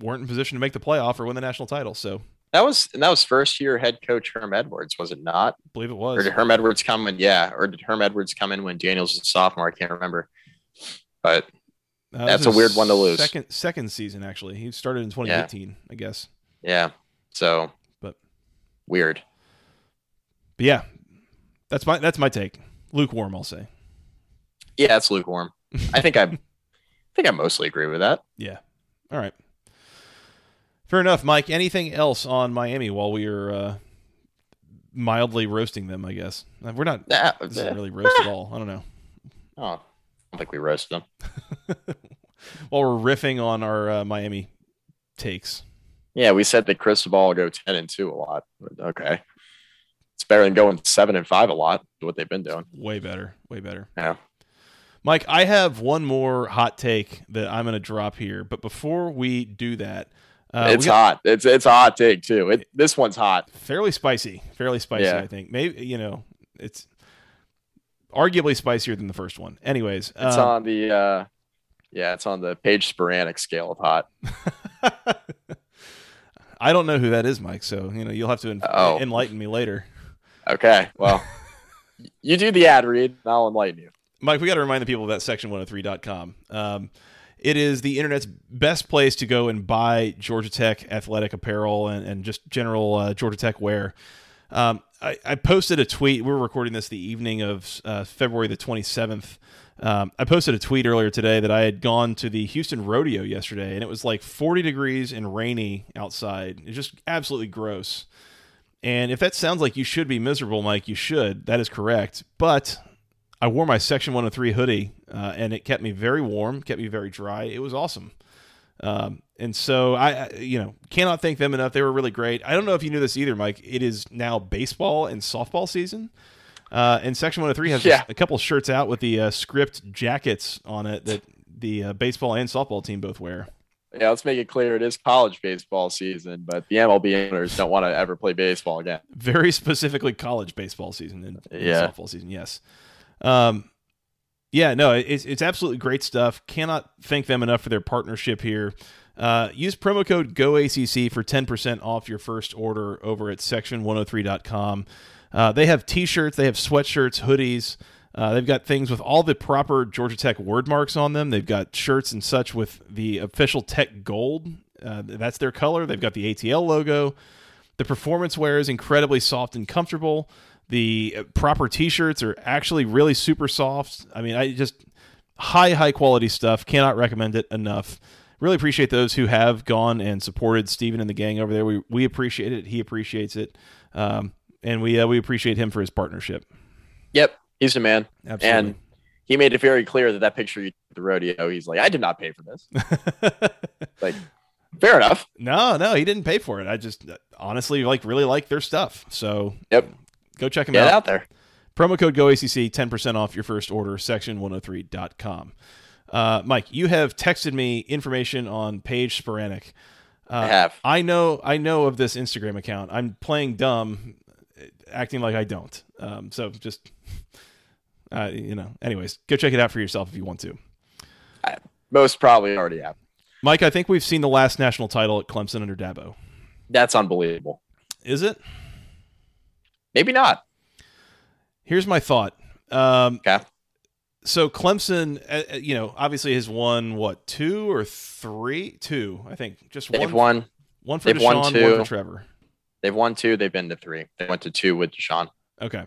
weren't in position to make the playoff or win the national title. So that was first year head coach Herm Edwards, was it not? I believe it was. Or did Herm Edwards come in? Yeah, or did Herm Edwards come in when Daniels was a sophomore? I can't remember. But that's a weird one to lose. Second season, actually. He started in 2018, I guess. Yeah. So, but weird. Yeah, that's my take. Lukewarm, I'll say. Yeah, it's lukewarm. I think I mostly agree with that. Yeah. All right. Fair enough, Mike. Anything else on Miami while we are mildly roasting them? I guess we're not really roast at all. I don't know. Oh, I don't think we roast them. While we're riffing on our Miami takes. Yeah, we said that Cristobal will go 10-2 a lot. Okay. It's better than going 7-5 a lot, what they've been doing. Way better. Yeah. Mike, I have one more hot take that I'm going to drop here, but before we do that, hot. It's a hot take too. This one's hot. Fairly spicy, yeah. I think. Maybe, you know, it's arguably spicier than the first one. Anyways, it's on the it's on the Paige Sporanic scale of hot. I don't know who that is, Mike, so you'll have to enlighten me later. Okay, well, you do the ad read, and I'll enlighten you. Mike, we got to remind the people about section103.com. It is the internet's best place to go and buy Georgia Tech athletic apparel and just general Georgia Tech wear. I posted a tweet. We were recording this the evening of February the 27th. I posted a tweet earlier today that I had gone to the Houston Rodeo yesterday, and it was like 40 degrees and rainy outside. It's just absolutely gross. And if that sounds like you should be miserable, Mike, you should. That is correct. But I wore my Section 103 hoodie, and it kept me very warm, kept me very dry. It was awesome. And so I cannot thank them enough. They were really great. I don't know if you knew this either, Mike. It is now baseball and softball season. And Section 103 has a couple shirts out with the script jackets on it that the baseball and softball team both wear. Yeah, let's make it clear. It is college baseball season, but the MLB owners don't want to ever play baseball again. Very specifically college baseball season and softball season, yes. It's absolutely great stuff. Cannot thank them enough for their partnership here. Use promo code GOACC for 10% off your first order over at section103.com. They have T-shirts, they have sweatshirts, hoodies. They've got things with all the proper Georgia Tech word marks on them. They've got shirts and such with the official Tech gold. That's their color. They've got the ATL logo. The performance wear is incredibly soft and comfortable. The proper T-shirts are actually really super soft. I mean, I just high quality stuff. Cannot recommend it enough. Really appreciate those who have gone and supported Steven and the gang over there. We appreciate it. He appreciates it. And we appreciate him for his partnership. Yep. He's the man. Absolutely. And he made it very clear that picture you took at the rodeo, he's like, I did not pay for this. Like, fair enough. No, he didn't pay for it. I just honestly really like their stuff. So yep. Go check them out there. Promo code GOACC, 10% off your first order, section103.com. Mike, you have texted me information on Paige Sporanic. I have. I know of this Instagram account. I'm playing dumb, acting like I don't. So just... anyways, go check it out for yourself if you want to. I most probably already have. Mike, I think we've seen the last national title at Clemson under Dabo. That's unbelievable. Is it? Maybe not. Here's my thought. Okay. So Clemson, obviously has won, what, two or three? Two, I think. Just one. They've won. One for Deshaun, one for Trevor. They've won two. They've been to three. They went to two with Deshaun. Okay.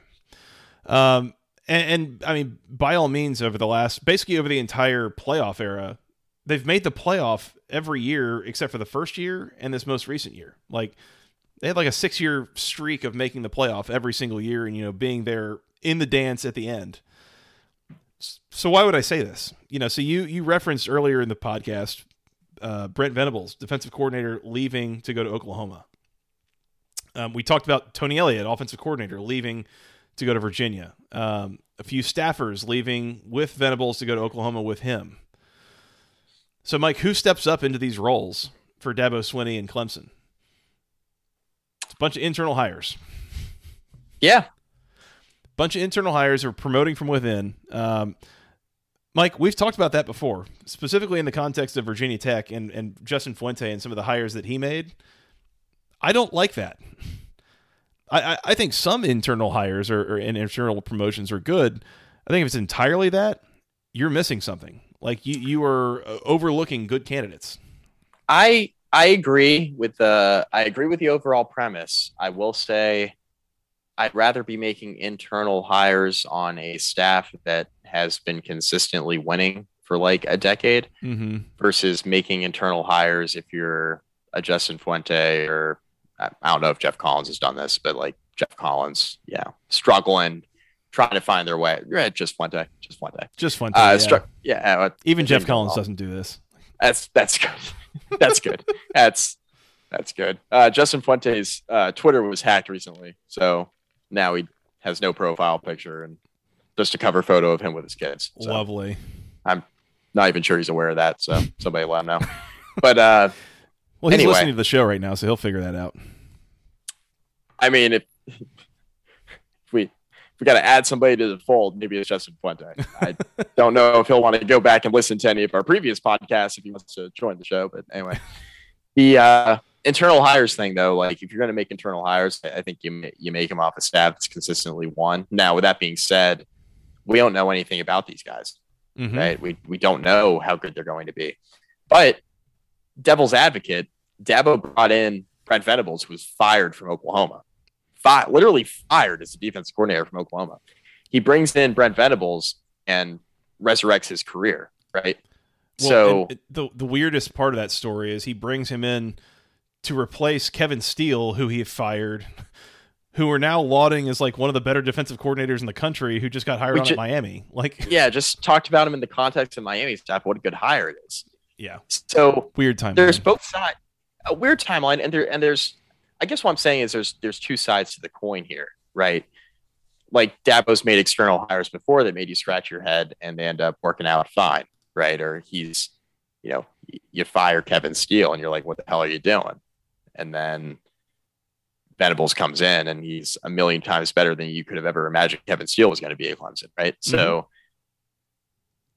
And I mean, by all means, over the entire playoff era, they've made the playoff every year except for the first year and this most recent year. Like, they had a 6-year streak of making the playoff every single year and, being there in the dance at the end. So why would I say this? So you referenced earlier in the podcast, Brent Venables, defensive coordinator, leaving to go to Oklahoma. We talked about Tony Elliott, offensive coordinator, leaving to go to Virginia. A few staffers leaving with Venables to go to Oklahoma with him. So, Mike, who steps up into these roles for Dabo Swinney and Clemson? It's a bunch of internal hires. Yeah. Bunch of internal hires are promoting from within. Mike, we've talked about that before, specifically in the context of Virginia Tech and Justin Fuente and some of the hires that he made. I don't like that. I think some internal hires or internal promotions are good. I think if it's entirely that, you're missing something. You are overlooking good candidates. I agree with the overall premise. I will say I'd rather be making internal hires on a staff that has been consistently winning for a decade versus making internal hires if you're a Justin Fuente or I don't know if Geoff Collins has done this, but Geoff Collins, struggling, trying to find their way. Right, just Fuente. Even Geoff Collins doesn't do this. That's good. That's good. That's good. Justin Fuente's Twitter was hacked recently, so now he has no profile picture and just a cover photo of him with his kids. So lovely. I'm not even sure he's aware of that, so somebody let him know. But well, he's listening to the show right now, so he'll figure that out. I mean, if we got to add somebody to the fold, maybe it's Justin Fuente. I don't know if he'll want to go back and listen to any of our previous podcasts if he wants to join the show. But anyway, the internal hires thing, though, if you're going to make internal hires, I think you make them off a staff that's consistently won. Now, with that being said, we don't know anything about these guys, right? We don't know how good they're going to be. But devil's advocate, Dabo brought in Brent Venables, who was fired from Oklahoma. Literally fired as a defensive coordinator from Oklahoma. He brings in Brent Venables and resurrects his career, right? Well, so the weirdest part of that story is he brings him in to replace Kevin Steele, who he fired, who are now lauding as one of the better defensive coordinators in the country, who just got hired at Miami. Just talked about him in the context of Miami staff, what a good hire it is. Yeah. So weird timeline. There's both sides. A weird timeline, and there's. I guess what I'm saying is there's two sides to the coin here, right? Like Dabo's made external hires before that made you scratch your head and they end up working out fine, right? Or he's, you know, you fire Kevin Steele and you're like, what the hell are you doing? And then Venables comes in and he's a million times better than you could have ever imagined Kevin Steele was going to be at Clemson, right? Mm-hmm. So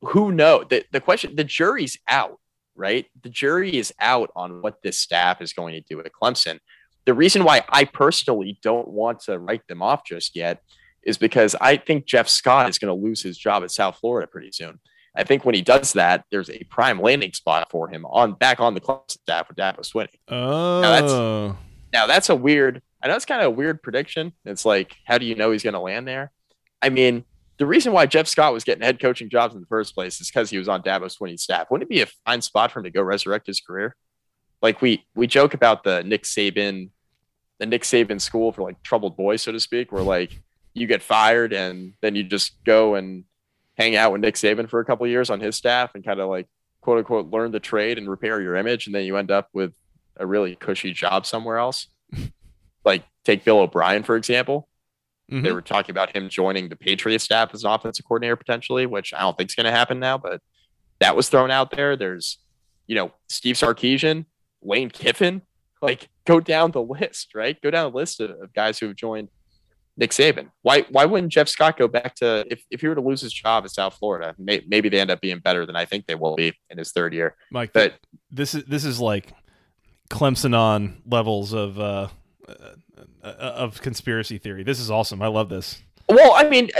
who knows? The question, the jury's out, right? The jury is out on what this staff is going to do at Clemson. The reason why I personally don't want to write them off just yet is because I think Jeff Scott is going to lose his job at South Florida pretty soon. I think when he does that, there's a prime landing spot for him back on the Clemson staff with Dabo Swinney. Oh, now that's a weird. I know it's kind of a weird prediction. It's like, how do you know he's going to land there? I mean, the reason why Jeff Scott was getting head coaching jobs in the first place is because he was on Dabo Swinney's staff. Wouldn't it be a fine spot for him to go resurrect his career? Like we joke about the Nick Saban school for like troubled boys, so to speak, where like you get fired and then you just go and hang out with Nick Saban for a couple of years on his staff and kind of like quote unquote learn the trade and repair your image. And then you end up with a really cushy job somewhere else. Like take Bill O'Brien, for example. Mm-hmm. They were talking about him joining the Patriots staff as an offensive coordinator potentially, which I don't think is going to happen now, but that was thrown out there. There's, you know, Steve Sarkisian, Lane Kiffin, like go down the list, right? Go down the list of guys who have joined Nick Saban. Why wouldn't Jeff Scott go back to, if he were to lose his job at South Florida, maybe they end up being better than I think they will be in his third year. Mike, but this is like Clemson on levels of conspiracy theory. This is awesome. I love this. Well, I mean,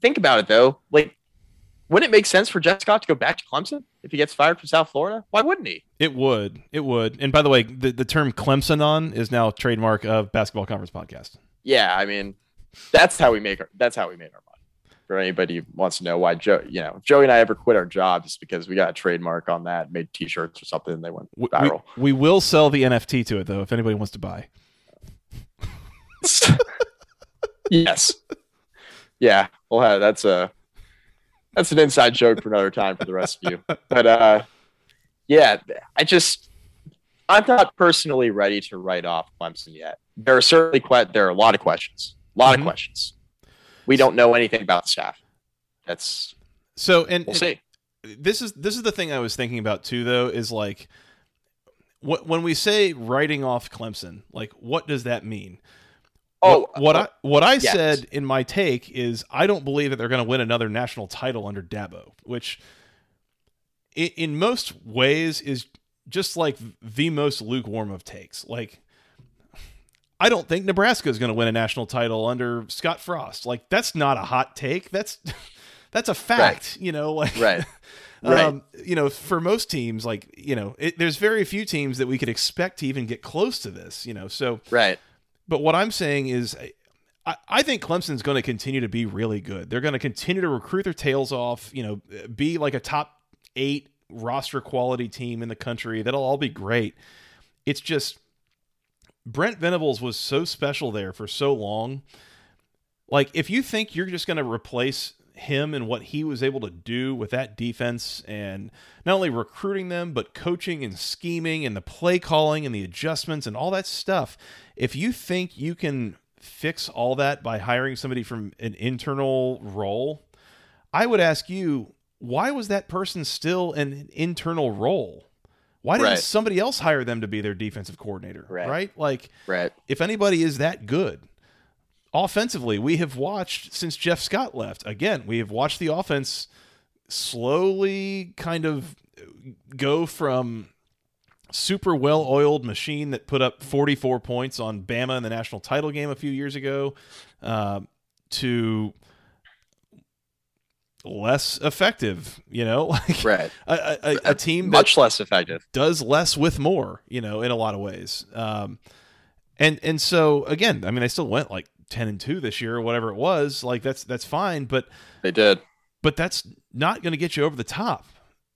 think about it though. Like, wouldn't it make sense for Jeff Scott to go back to Clemson if he gets fired from South Florida? Why wouldn't he? It would. And by the way, the term Clemson on is now trademark of Basketball Conference Podcast. Yeah, I mean, that's how we made our money. For anybody who wants to know why if Joey and I ever quit our job, it's because we got a trademark on that, made T-shirts or something, and they went viral. We will sell the NFT to it though, if anybody wants to buy. Yes. Yeah. Well, that's an inside joke for another time for the rest of you. But I'm not personally ready to write off Clemson yet. There are a lot of questions. We don't know anything about the staff. That's so, and we'll see. This is the thing I was thinking about too, though, is like when we say writing off Clemson, like what does that mean? Oh, what I said in my take is I don't believe that they're going to win another national title under Dabo, which in most ways is just like the most lukewarm of takes. Like, I don't think Nebraska is going to win a national title under Scott Frost. Like, that's not a hot take. That's a fact, right. You know, like, right. You know, for most teams, like, you know, there's very few teams that we could expect to even get close to this, you know, so, right. But what I'm saying is I think Clemson's going to continue to be really good. They're going to continue to recruit their tails off, you know, be like a top 8 roster quality team in the country. That'll all be great. It's just Brent Venables was so special there for so long. Like, if you think you're just going to replace him and what he was able to do with that defense and not only recruiting them, but coaching and scheming and the play calling and the adjustments and all that stuff. If you think you can fix all that by hiring somebody from an internal role, I would ask you, why was that person still an internal role? Why didn't somebody else hire them to be their defensive coordinator? Right? Like, if anybody is that good. Offensively, we have watched since Jeff Scott left. Again, we have watched the offense slowly kind of go from super well-oiled machine that put up 44 points on Bama in the national title game a few years ago to less effective, you know, like a team much less effective, does less with more, you know, in a lot of ways. And so again, I mean, they still went like 10-2 this year or whatever it was. Like that's fine, but they did. But that's not going to get you over the top.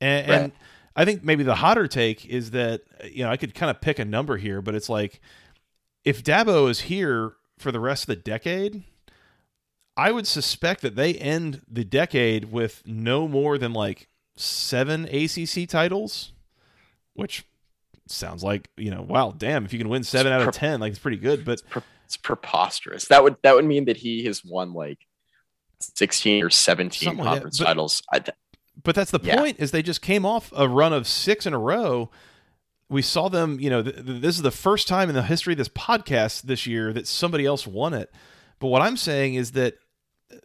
And I think maybe the hotter take is that, you know, I could kind of pick a number here, but it's like if Dabo is here for the rest of the decade, I would suspect that they end the decade with no more than like 7 ACC titles. which sounds like, you know, wow, damn, if you can win 7 out of 10, like, it's pretty good, but it's preposterous. That would mean that he has won like 16 or 17 conference titles. But that's the point, is they just came off a run of 6 in a row. We saw them, you know, this is the first time in the history of this podcast this year that somebody else won it. But what I'm saying is that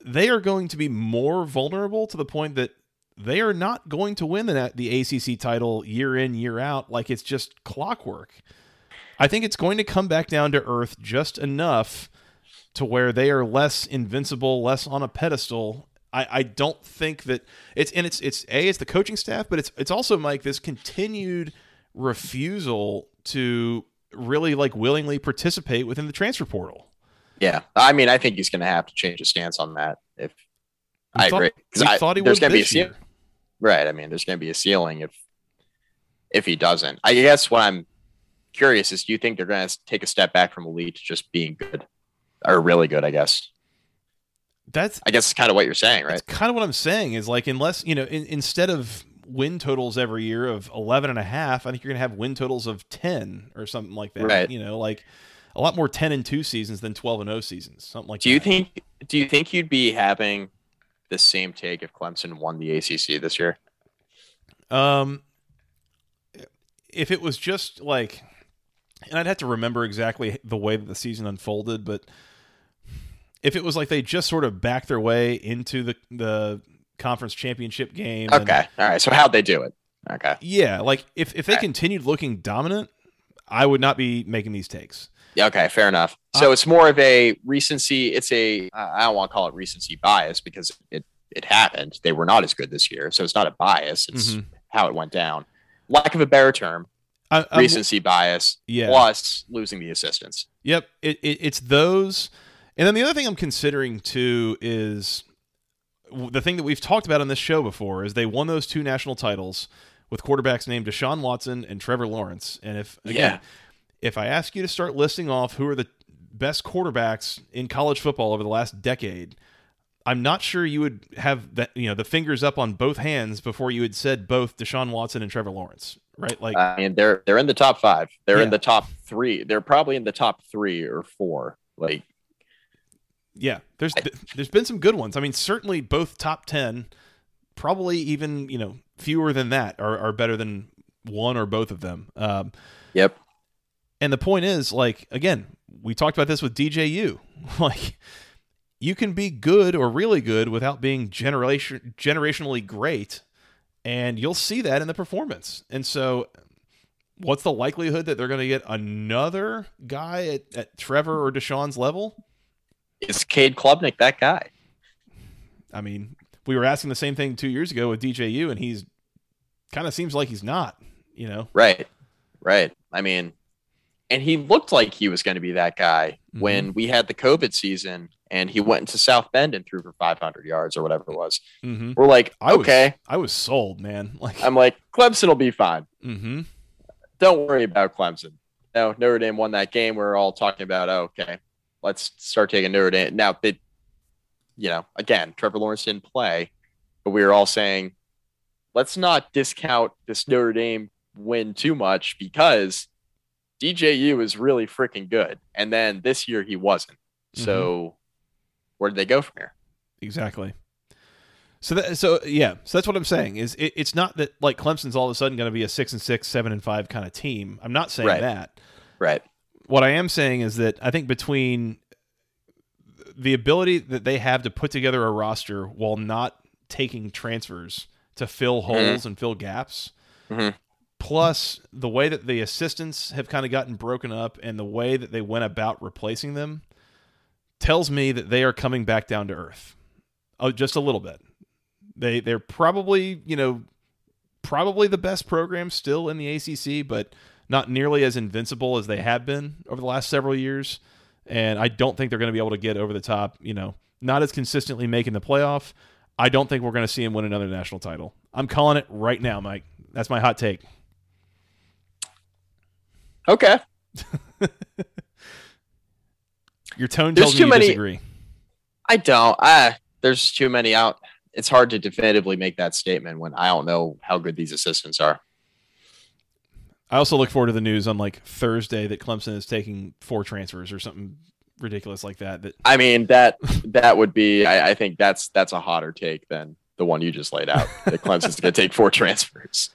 they are going to be more vulnerable to the point that they are not going to win the ACC title year in, year out. Like, it's just clockwork. I think it's going to come back down to earth just enough to where they are less invincible, less on a pedestal. I don't think that it's the coaching staff, but it's also, Mike, this continued refusal to really like willingly participate within the transfer portal. Yeah, I mean, I think he's going to have to change his stance on that. I agree, because there's going to be a ceiling, right? I mean, there's going to be a ceiling if he doesn't. I guess what I'm curious is, do you think they're going to take a step back from elite to just being good or really good? I guess that's kind of what you're saying, right? That's kind of what I'm saying is, like, unless, you know, instead of win totals every year of 11.5, I think you're going to have win totals of 10 or something like that. Right. You know, like, a lot more 10-2 seasons than 12-0 seasons, something like that. Do you think you'd be having the same take if Clemson won the ACC this year? If it was just like, and I'd have to remember exactly the way that the season unfolded, but if it was like they just sort of backed their way into the conference championship game. Okay, all right. So how'd they do it? Okay, yeah, like if they continued looking dominant, I would not be making these takes. Yeah, okay, fair enough. So it's more of a recency. It's a I don't want to call it recency bias because it happened. They were not as good this year, so it's not a bias. It's how it went down. Lack of a better term, recency bias plus losing the assistants. Yep, it's those. And then the other thing I'm considering too is the thing that we've talked about on this show before is they won those 2 national titles with quarterbacks named Deshaun Watson and Trevor Lawrence. And if I ask you to start listing off who are the best quarterbacks in college football over the last decade, I'm not sure you would have that, you know, the fingers up on both hands before you had said both Deshaun Watson and Trevor Lawrence, right? Like, I mean, they're in the top 5. They're in the top 3. They're probably in the top 3 or 4. Like, yeah, there's been some good ones. I mean, certainly both top 10, probably even, you know, fewer than that are better than one or both of them. Yep. And the point is, like, again, we talked about this with DJU. Like, you can be good or really good without being generationally great, and you'll see that in the performance. And so what's the likelihood that they're going to get another guy at Trevor or Deshaun's level? Is Cade Klubnik that guy? I mean, we were asking the same thing 2 years ago with DJU, and he's kind of seems like he's not, you know? Right. I mean... And he looked like he was going to be that guy when we had the COVID season and he went into South Bend and threw for 500 yards or whatever it was. Mm-hmm. We're like, okay. I was sold, man. Like, I'm like, Clemson will be fine. Mm-hmm. Don't worry about Clemson. No, Notre Dame won that game. We're all talking about, okay, let's start taking Notre Dame. Now, you know, again, Trevor Lawrence didn't play, but we were all saying, let's not discount this Notre Dame win too much because – DJU is really freaking good. And then this year he wasn't. So where did they go from here? Exactly. So that's what I'm saying is it's not that like Clemson's all of a sudden going to be a 6-6, 7-5 kind of team. I'm not saying that. Right. What I am saying is that I think between the ability that they have to put together a roster while not taking transfers to fill holes and fill gaps, plus the way that the assistants have kind of gotten broken up and the way that they went about replacing them tells me that they are coming back down to earth. Oh, just a little bit. They're probably, you know, the best program still in the ACC, but not nearly as invincible as they have been over the last several years. And I don't think they're going to be able to get over the top, you know, not as consistently making the playoff. I don't think we're going to see him win another national title. I'm calling it right now, Mike. That's my hot take. Okay. Your tone tells me you disagree. I don't. There's too many out. It's hard to definitively make that statement when I don't know how good these assistants are. I also look forward to the news on like Thursday that Clemson is taking 4 transfers or something ridiculous like that. I mean, that would be, I think that's a hotter take than the one you just laid out, that Clemson's going to take 4 transfers.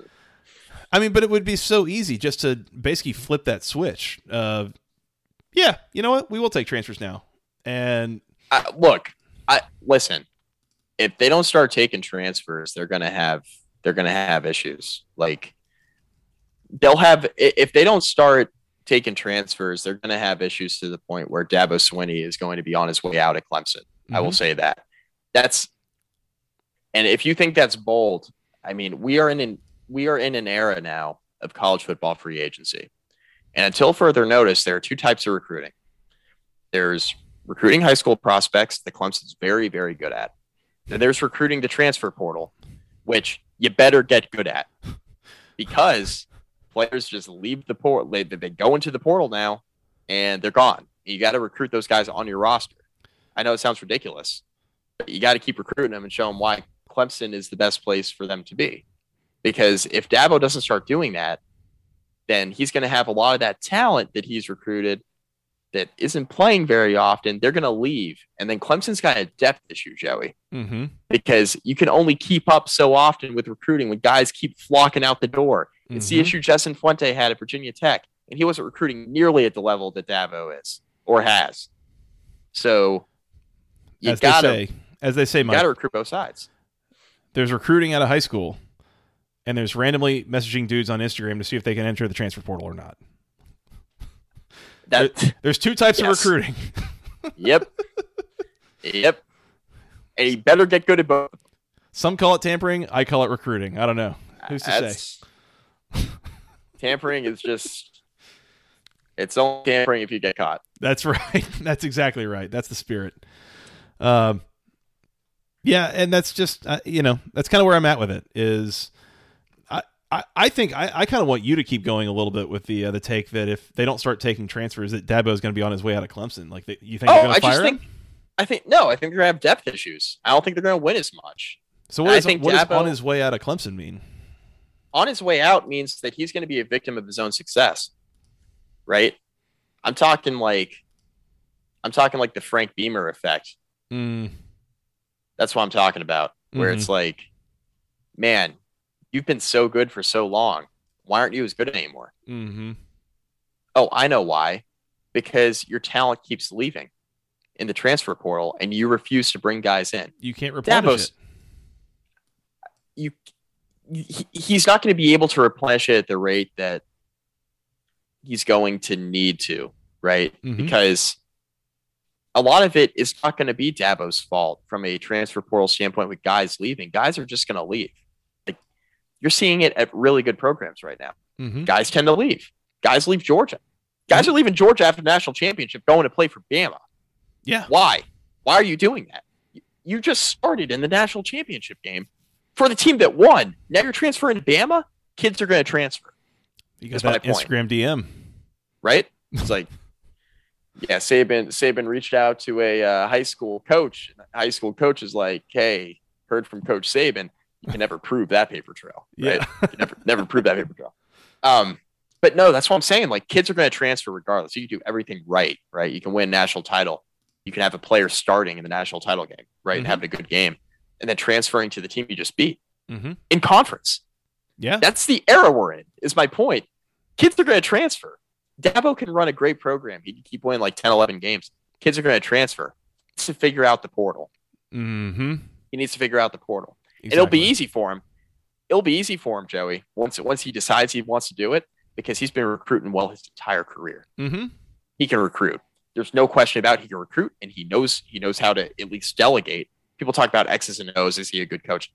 I mean, but it would be so easy just to basically flip that switch. Yeah, you know what? We will take transfers now. And look, listen, if they don't start taking transfers, they're going to have issues. Like, if they don't start taking transfers, they're going to have issues to the point where Dabo Swinney is going to be on his way out at Clemson. Mm-hmm. I will say that. And if you think that's bold, I mean, we are in an era now of college football free agency. And until further notice, there are 2 types of recruiting. There's recruiting high school prospects that Clemson's very, very good at. And there's recruiting the transfer portal, which you better get good at, because players just leave the portal. They go into the portal now and they're gone. You got to recruit those guys on your roster. I know it sounds ridiculous, but you got to keep recruiting them and show them why Clemson is the best place for them to be. Because if Dabo doesn't start doing that, then he's going to have a lot of that talent that he's recruited that isn't playing very often. They're going to leave. And then Clemson's got a depth issue, Joey, mm-hmm. because you can only keep up so often with recruiting when guys keep flocking out the door. Mm-hmm. It's the issue Justin Fuente had at Virginia Tech, and he wasn't recruiting nearly at the level that Dabo is or has. So you got to, as they say, Mike, you got to recruit both sides. There's recruiting out of high school, and there's randomly messaging dudes on Instagram to see if they can enter the transfer portal or not. There's 2 types yes. of recruiting. Yep. And you better get good at both. Some call it tampering. I call it recruiting. I don't know. Who's to say? Tampering is just, it's only tampering if you get caught. That's right. That's exactly right. That's the spirit. Yeah. And that's just, that's kind of where I'm at with it is, I think I kind of want you to keep going a little bit with the take that if they don't start taking transfers, that Dabo is going to be on his way out of Clemson. Like, you think they're going to fire him? I think they're going to have depth issues. I don't think they're going to win as much. So what does on his way out of Clemson mean? On his way out means that he's going to be a victim of his own success, right? I'm talking like the Frank Beamer effect. Mm. That's what I'm talking about, where mm-hmm. it's like, man, you've been so good for so long. Why aren't you as good anymore? Mm-hmm. Oh, I know why. Because your talent keeps leaving in the transfer portal, and you refuse to bring guys in. You can't replenish it. He's not going to be able to replenish it at the rate that he's going to need to, right? Mm-hmm. Because a lot of it is not going to be Dabo's fault from a transfer portal standpoint with guys leaving. Guys are just going to leave. You're seeing it at really good programs right now. Mm-hmm. Guys tend to leave. Guys leave Georgia. Guys are leaving Georgia after the national championship going to play for Bama. Yeah. Why are you doing that? You just started in the national championship game for the team that won. Now you're transferring to Bama? Kids are going to transfer. You got that Instagram DM. Right? It's like, yeah, Saban reached out to a high school coach. High school coach is like, hey, heard from Coach Saban. You can never prove that paper trail, right? Yeah. You can never prove that paper trail. But no, that's what I'm saying. Like, kids are going to transfer regardless. You can do everything right? You can win a national title. You can have a player starting in the national title game, right? Mm-hmm. And having a good game. And then transferring to the team you just beat mm-hmm. in conference. Yeah. That's the era we're in, is my point. Kids are going to transfer. Dabo can run a great program. He can keep winning like 10, 11 games. Kids are going to transfer. He needs to figure out the portal. Mm-hmm. He needs to figure out the portal. Exactly. It'll be easy for him. It'll be easy for him, Joey, once he decides he wants to do it, because he's been recruiting well his entire career. Mm-hmm. He can recruit. There's no question about he can recruit, and he knows how to at least delegate. People talk about X's and O's. Is he a good coach?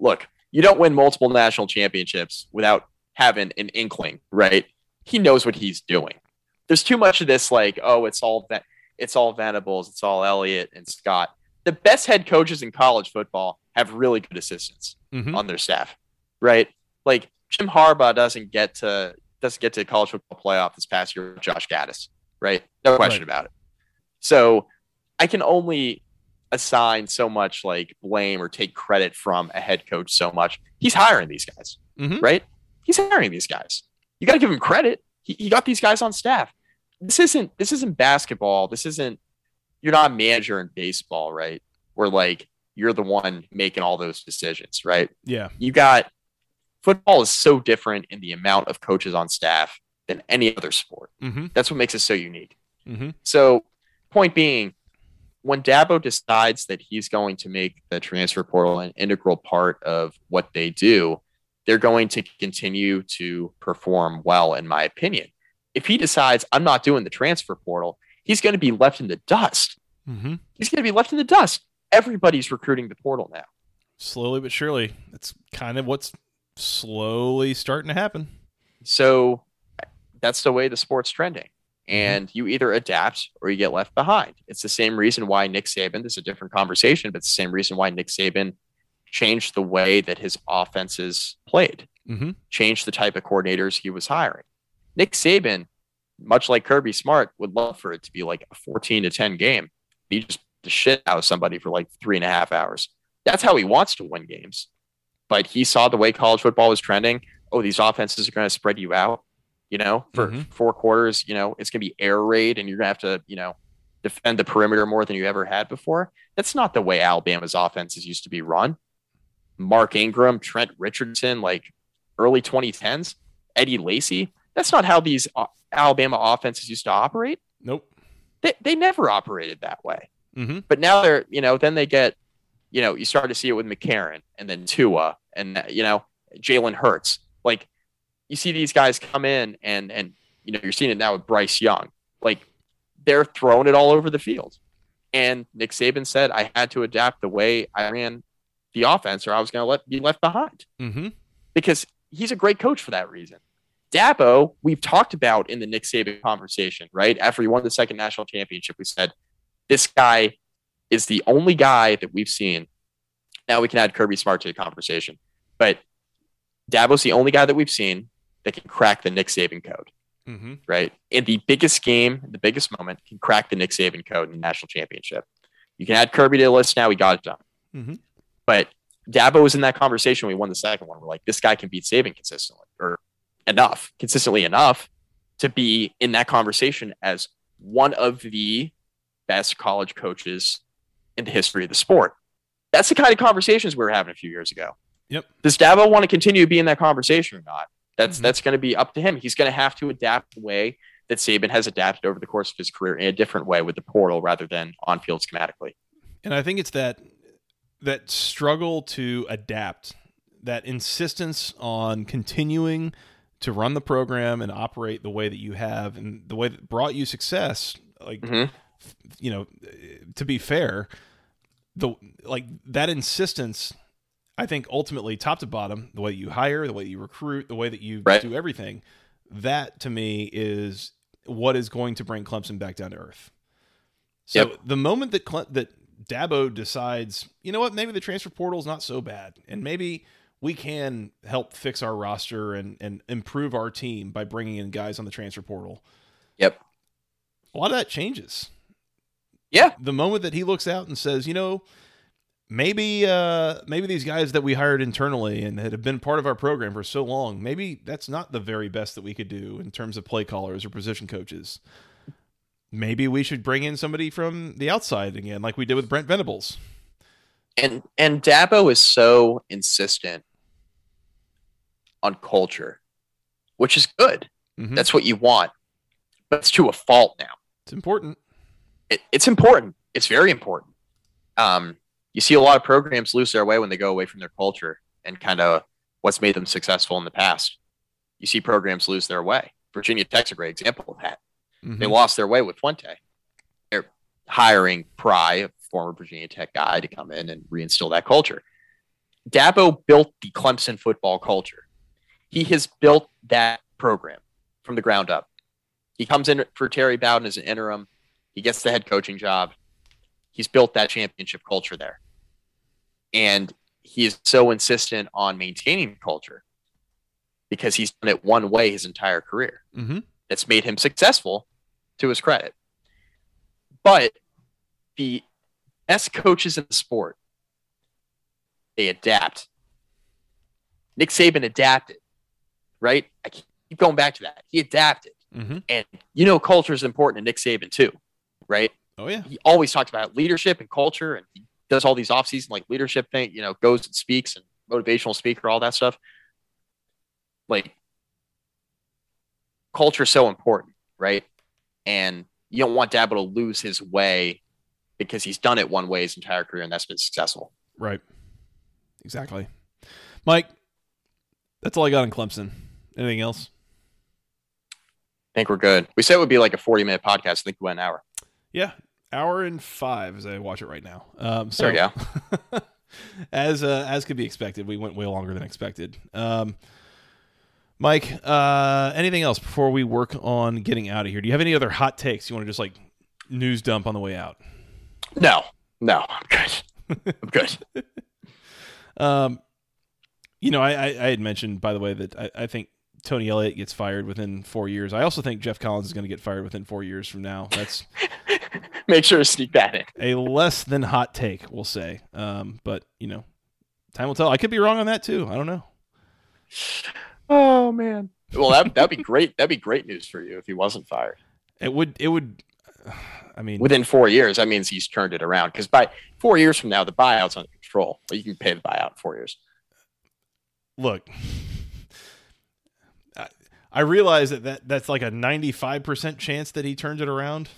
Look, you don't win multiple national championships without having an inkling, right? He knows what he's doing. There's too much of this like, oh, it's all Venables, it's all Elliott and Scott. The best head coaches in college football have really good assistants mm-hmm. on their staff, right? Like, Jim Harbaugh doesn't get to college football playoff this past year with Josh Gattis, right? No question about it. So I can only assign so much like blame or take credit from a head coach so much. He's hiring these guys, mm-hmm. right? He's hiring these guys. you got to give him credit. He got these guys on staff. This isn't basketball. You're not a manager in baseball, right? Where like you're the one making all those decisions, right? Yeah. Football is so different in the amount of coaches on staff than any other sport. Mm-hmm. That's what makes it so unique. Mm-hmm. So point being, when Dabo decides that he's going to make the transfer portal an integral part of what they do, they're going to continue to perform well, in my opinion. If he decides I'm not doing the transfer portal, he's going to be left in the dust. Mm-hmm. He's going to be left in the dust. Everybody's recruiting the portal now. Slowly but surely. That's kind of what's slowly starting to happen. So that's the way the sport's trending. And you either adapt or you get left behind. It's the same reason why Nick Saban, this is a different conversation, but it's the same reason why Nick Saban changed the way that his offenses played, changed the type of coordinators he was hiring. Nick Saban, much like Kirby Smart, would love for it to be like a 14-10 game. He just the shit out of somebody for like 3.5 hours. That's how he wants to win games. But he saw the way college football was trending. Oh, these offenses are going to spread you out, for 4 quarters. It's going to be air raid and you're going to have to, defend the perimeter more than you ever had before. That's not the way Alabama's offenses used to be run. Mark Ingram, Trent Richardson, like early 2010s, Eddie Lacy. That's not how these Alabama offenses used to operate. Nope. They never operated that way. Mm-hmm. But now they're, then they get, you start to see it with McCarron and then Tua and, Jalen Hurts. Like you see these guys come in and you're seeing it now with Bryce Young. Like they're throwing it all over the field. And Nick Saban said, I had to adapt the way I ran the offense or I was going to be left behind because he's a great coach for that reason. Dabo, we've talked about in the Nick Saban conversation, right? After he won the second national championship, we said, this guy is the only guy that we've seen. Now we can add Kirby Smart to the conversation, but Dabo's the only guy that we've seen that can crack the Nick Saban code, right? In the biggest game, the biggest moment, can crack the Nick Saban code in the national championship. You can add Kirby to the list. Now we got it done. Mm-hmm. But Dabo was in that conversation. We won the second one. We're like, this guy can beat Saban consistently or consistently enough to be in that conversation as one of the best college coaches in the history of the sport. That's the kind of conversations we were having a few years ago. Yep. Does Dabo want to continue to be in that conversation or not? That's going to be up to him. He's going to have to adapt the way that Saban has adapted over the course of his career in a different way with the portal rather than on-field schematically. And I think it's that struggle to adapt, that insistence on continuing to run the program and operate the way that you have and the way that brought you success, like, to be fair, that insistence, I think ultimately top to bottom, the way you hire, the way you recruit, the way that you do everything, that to me is what is going to bring Clemson back down to earth. So the moment that Dabo decides, you know what, maybe the transfer portal is not so bad, and maybe we can help fix our roster and improve our team by bringing in guys on the transfer portal. Yep. A lot of that changes. Yeah. The moment that he looks out and says, maybe these guys that we hired internally and that have been part of our program for so long, maybe that's not the very best that we could do in terms of play callers or position coaches. Maybe we should bring in somebody from the outside again, like we did with Brent Venables. And Dabo is so insistent on culture, which is good. Mm-hmm. That's what you want. But it's to a fault now. It's important. It's important. It's very important. You see a lot of programs lose their way when they go away from their culture and kind of what's made them successful in the past. You see programs lose their way. Virginia Tech's a great example of that. Mm-hmm. They lost their way with Fuente. They're hiring Pry, a former Virginia Tech guy, to come in and reinstill that culture. Dabo built the Clemson football culture. He has built that program from the ground up. He comes in for Terry Bowden as an interim. He gets the head coaching job. He's built that championship culture there. And he is so insistent on maintaining culture because he's done it one way his entire career. Mm-hmm. That's made him successful, to his credit. But the best coaches in the sport, they adapt. Nick Saban adapted, right? I can't keep going back to that. He adapted. Mm-hmm. And, you know, culture is important to Nick Saban too, right? Oh, yeah. He always talks about leadership and culture, and he does all these off-season, like, leadership thing, you know, goes and speaks and motivational speaker, all that stuff. Like, culture is so important, right? And you don't want Dabo to lose his way because he's done it one way his entire career, and that's been successful. Right. Exactly. Mike, that's all I got on Clemson. Anything else? I think we're good. We said it would be like a 40-minute podcast. I think we went an hour. Yeah, hour and five as I watch it right now. So there we go. as could be expected, we went way longer than expected. Mike, anything else before we work on getting out of here? Do you have any other hot takes you want to just like news dump on the way out? No, I'm good. I'm good. You know, I had mentioned, by the way, that I think Tony Elliott gets fired within 4 years. I also think Geoff Collins is going to get fired within 4 years from now. That's make sure to sneak that in. A less than hot take, we'll say. But you know, time will tell. I could be wrong on that too. I don't know. Oh man. Well, that'd be great. That'd be great news for you if he wasn't fired. It would. I mean, within 4 years, that means he's turned it around. Because by 4 years from now, the buyout's under control. You can pay the buyout in 4 years. Look. I realize that's like a 95% chance that he turns it around,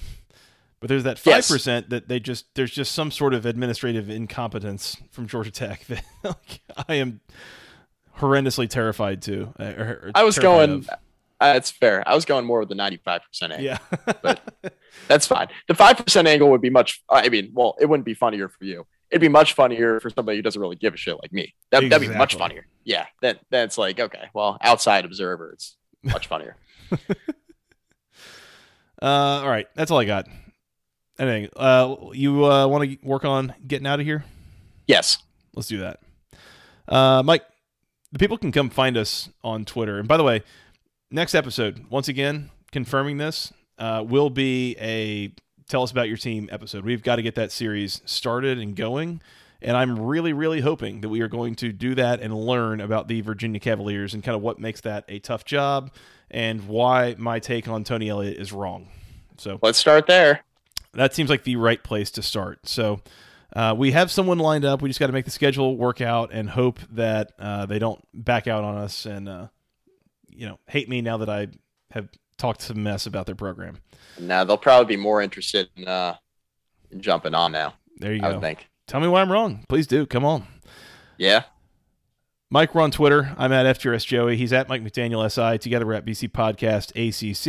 but there's that 5% that there's just some sort of administrative incompetence from Georgia Tech that like, I am horrendously terrified to. I was going, that's fair. I was going more with the 95% angle, yeah. But that's fine. The 5% angle would be much. I mean, well, it wouldn't be funnier for you. It'd be much funnier for somebody who doesn't really give a shit like me. That'd be much funnier. Yeah. That's like, okay, well, outside observer, it's much funnier. All right. That's all I got. Anything you want to work on getting out of here? Yes. Let's do that. Mike, the people can come find us on Twitter. And by the way, next episode, once again, confirming this, will be a tell us about your team episode. We've got to get that series started and going. And I'm really, really hoping that we are going to do that and learn about the Virginia Cavaliers and kind of what makes that a tough job and why my take on Tony Elliott is wrong. So let's start there. That seems like the right place to start. So we have someone lined up. We just got to make the schedule work out and hope that they don't back out on us and you know, hate me now that I have talked some mess about their program. Now they'll probably be more interested in jumping on now. There you go. I would think. Tell me why I'm wrong. Please do. Come on. Yeah. Mike, we're on Twitter. I'm at FGRSJoey. He's at Mike McDaniel SI. Together we're at BC Podcast ACC.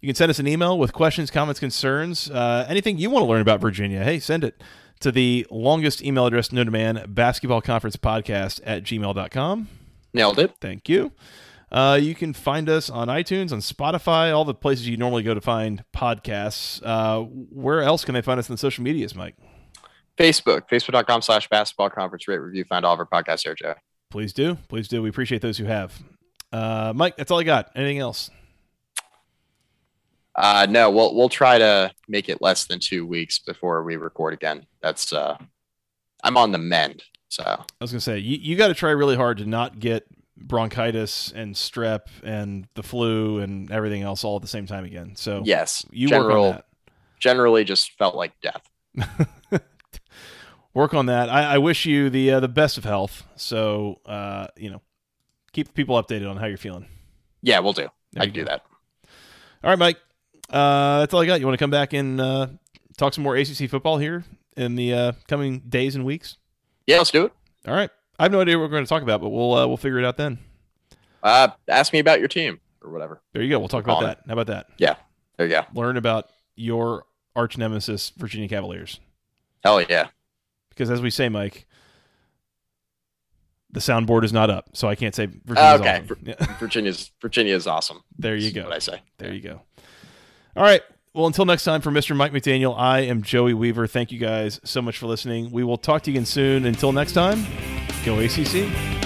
You can send us an email with questions, comments, concerns, anything you want to learn about Virginia. Hey, send it to the longest email address known to man, basketballconferencepodcast@gmail.com. Nailed it. Thank you. You can find us on iTunes, on Spotify, all the places you normally go to find podcasts. Where else can they find us in the social medias, Mike? Facebook.com/basketballconference. Rate, review, find all of our podcasts there, Joe. Please do. Please do. We appreciate those who have. Mike, that's all I got. Anything else? No, we'll try to make it less than 2 weeks before we record again. That's I'm on the mend. So I was going to say, you got to try really hard to not get bronchitis and strep and the flu and everything else all at the same time again. So yes, you work on that. Generally just felt like death. Work on that. I wish you the best of health. So, you know, keep people updated on how you're feeling. Yeah, we'll do. I can do that. All right, Mike. That's all I got. You want to come back and talk some more ACC football here in the coming days and weeks? Yeah, let's do it. All right. I have no idea what we're going to talk about, but we'll figure it out then. Ask me about your team or whatever. There you go. We'll talk about that. How about that? Yeah. There you go. Learn about your arch nemesis, Virginia Cavaliers. Hell yeah. Because as we say, Mike, the soundboard is not up, so I can't say Virginia's okay. Awesome. Yeah. Virginia's awesome. There you go. What I say. There you go. All right. Well, until next time, for Mr. Mike McDaniel, I am Joey Weaver. Thank you guys so much for listening. We will talk to you again soon. Until next time, go ACC.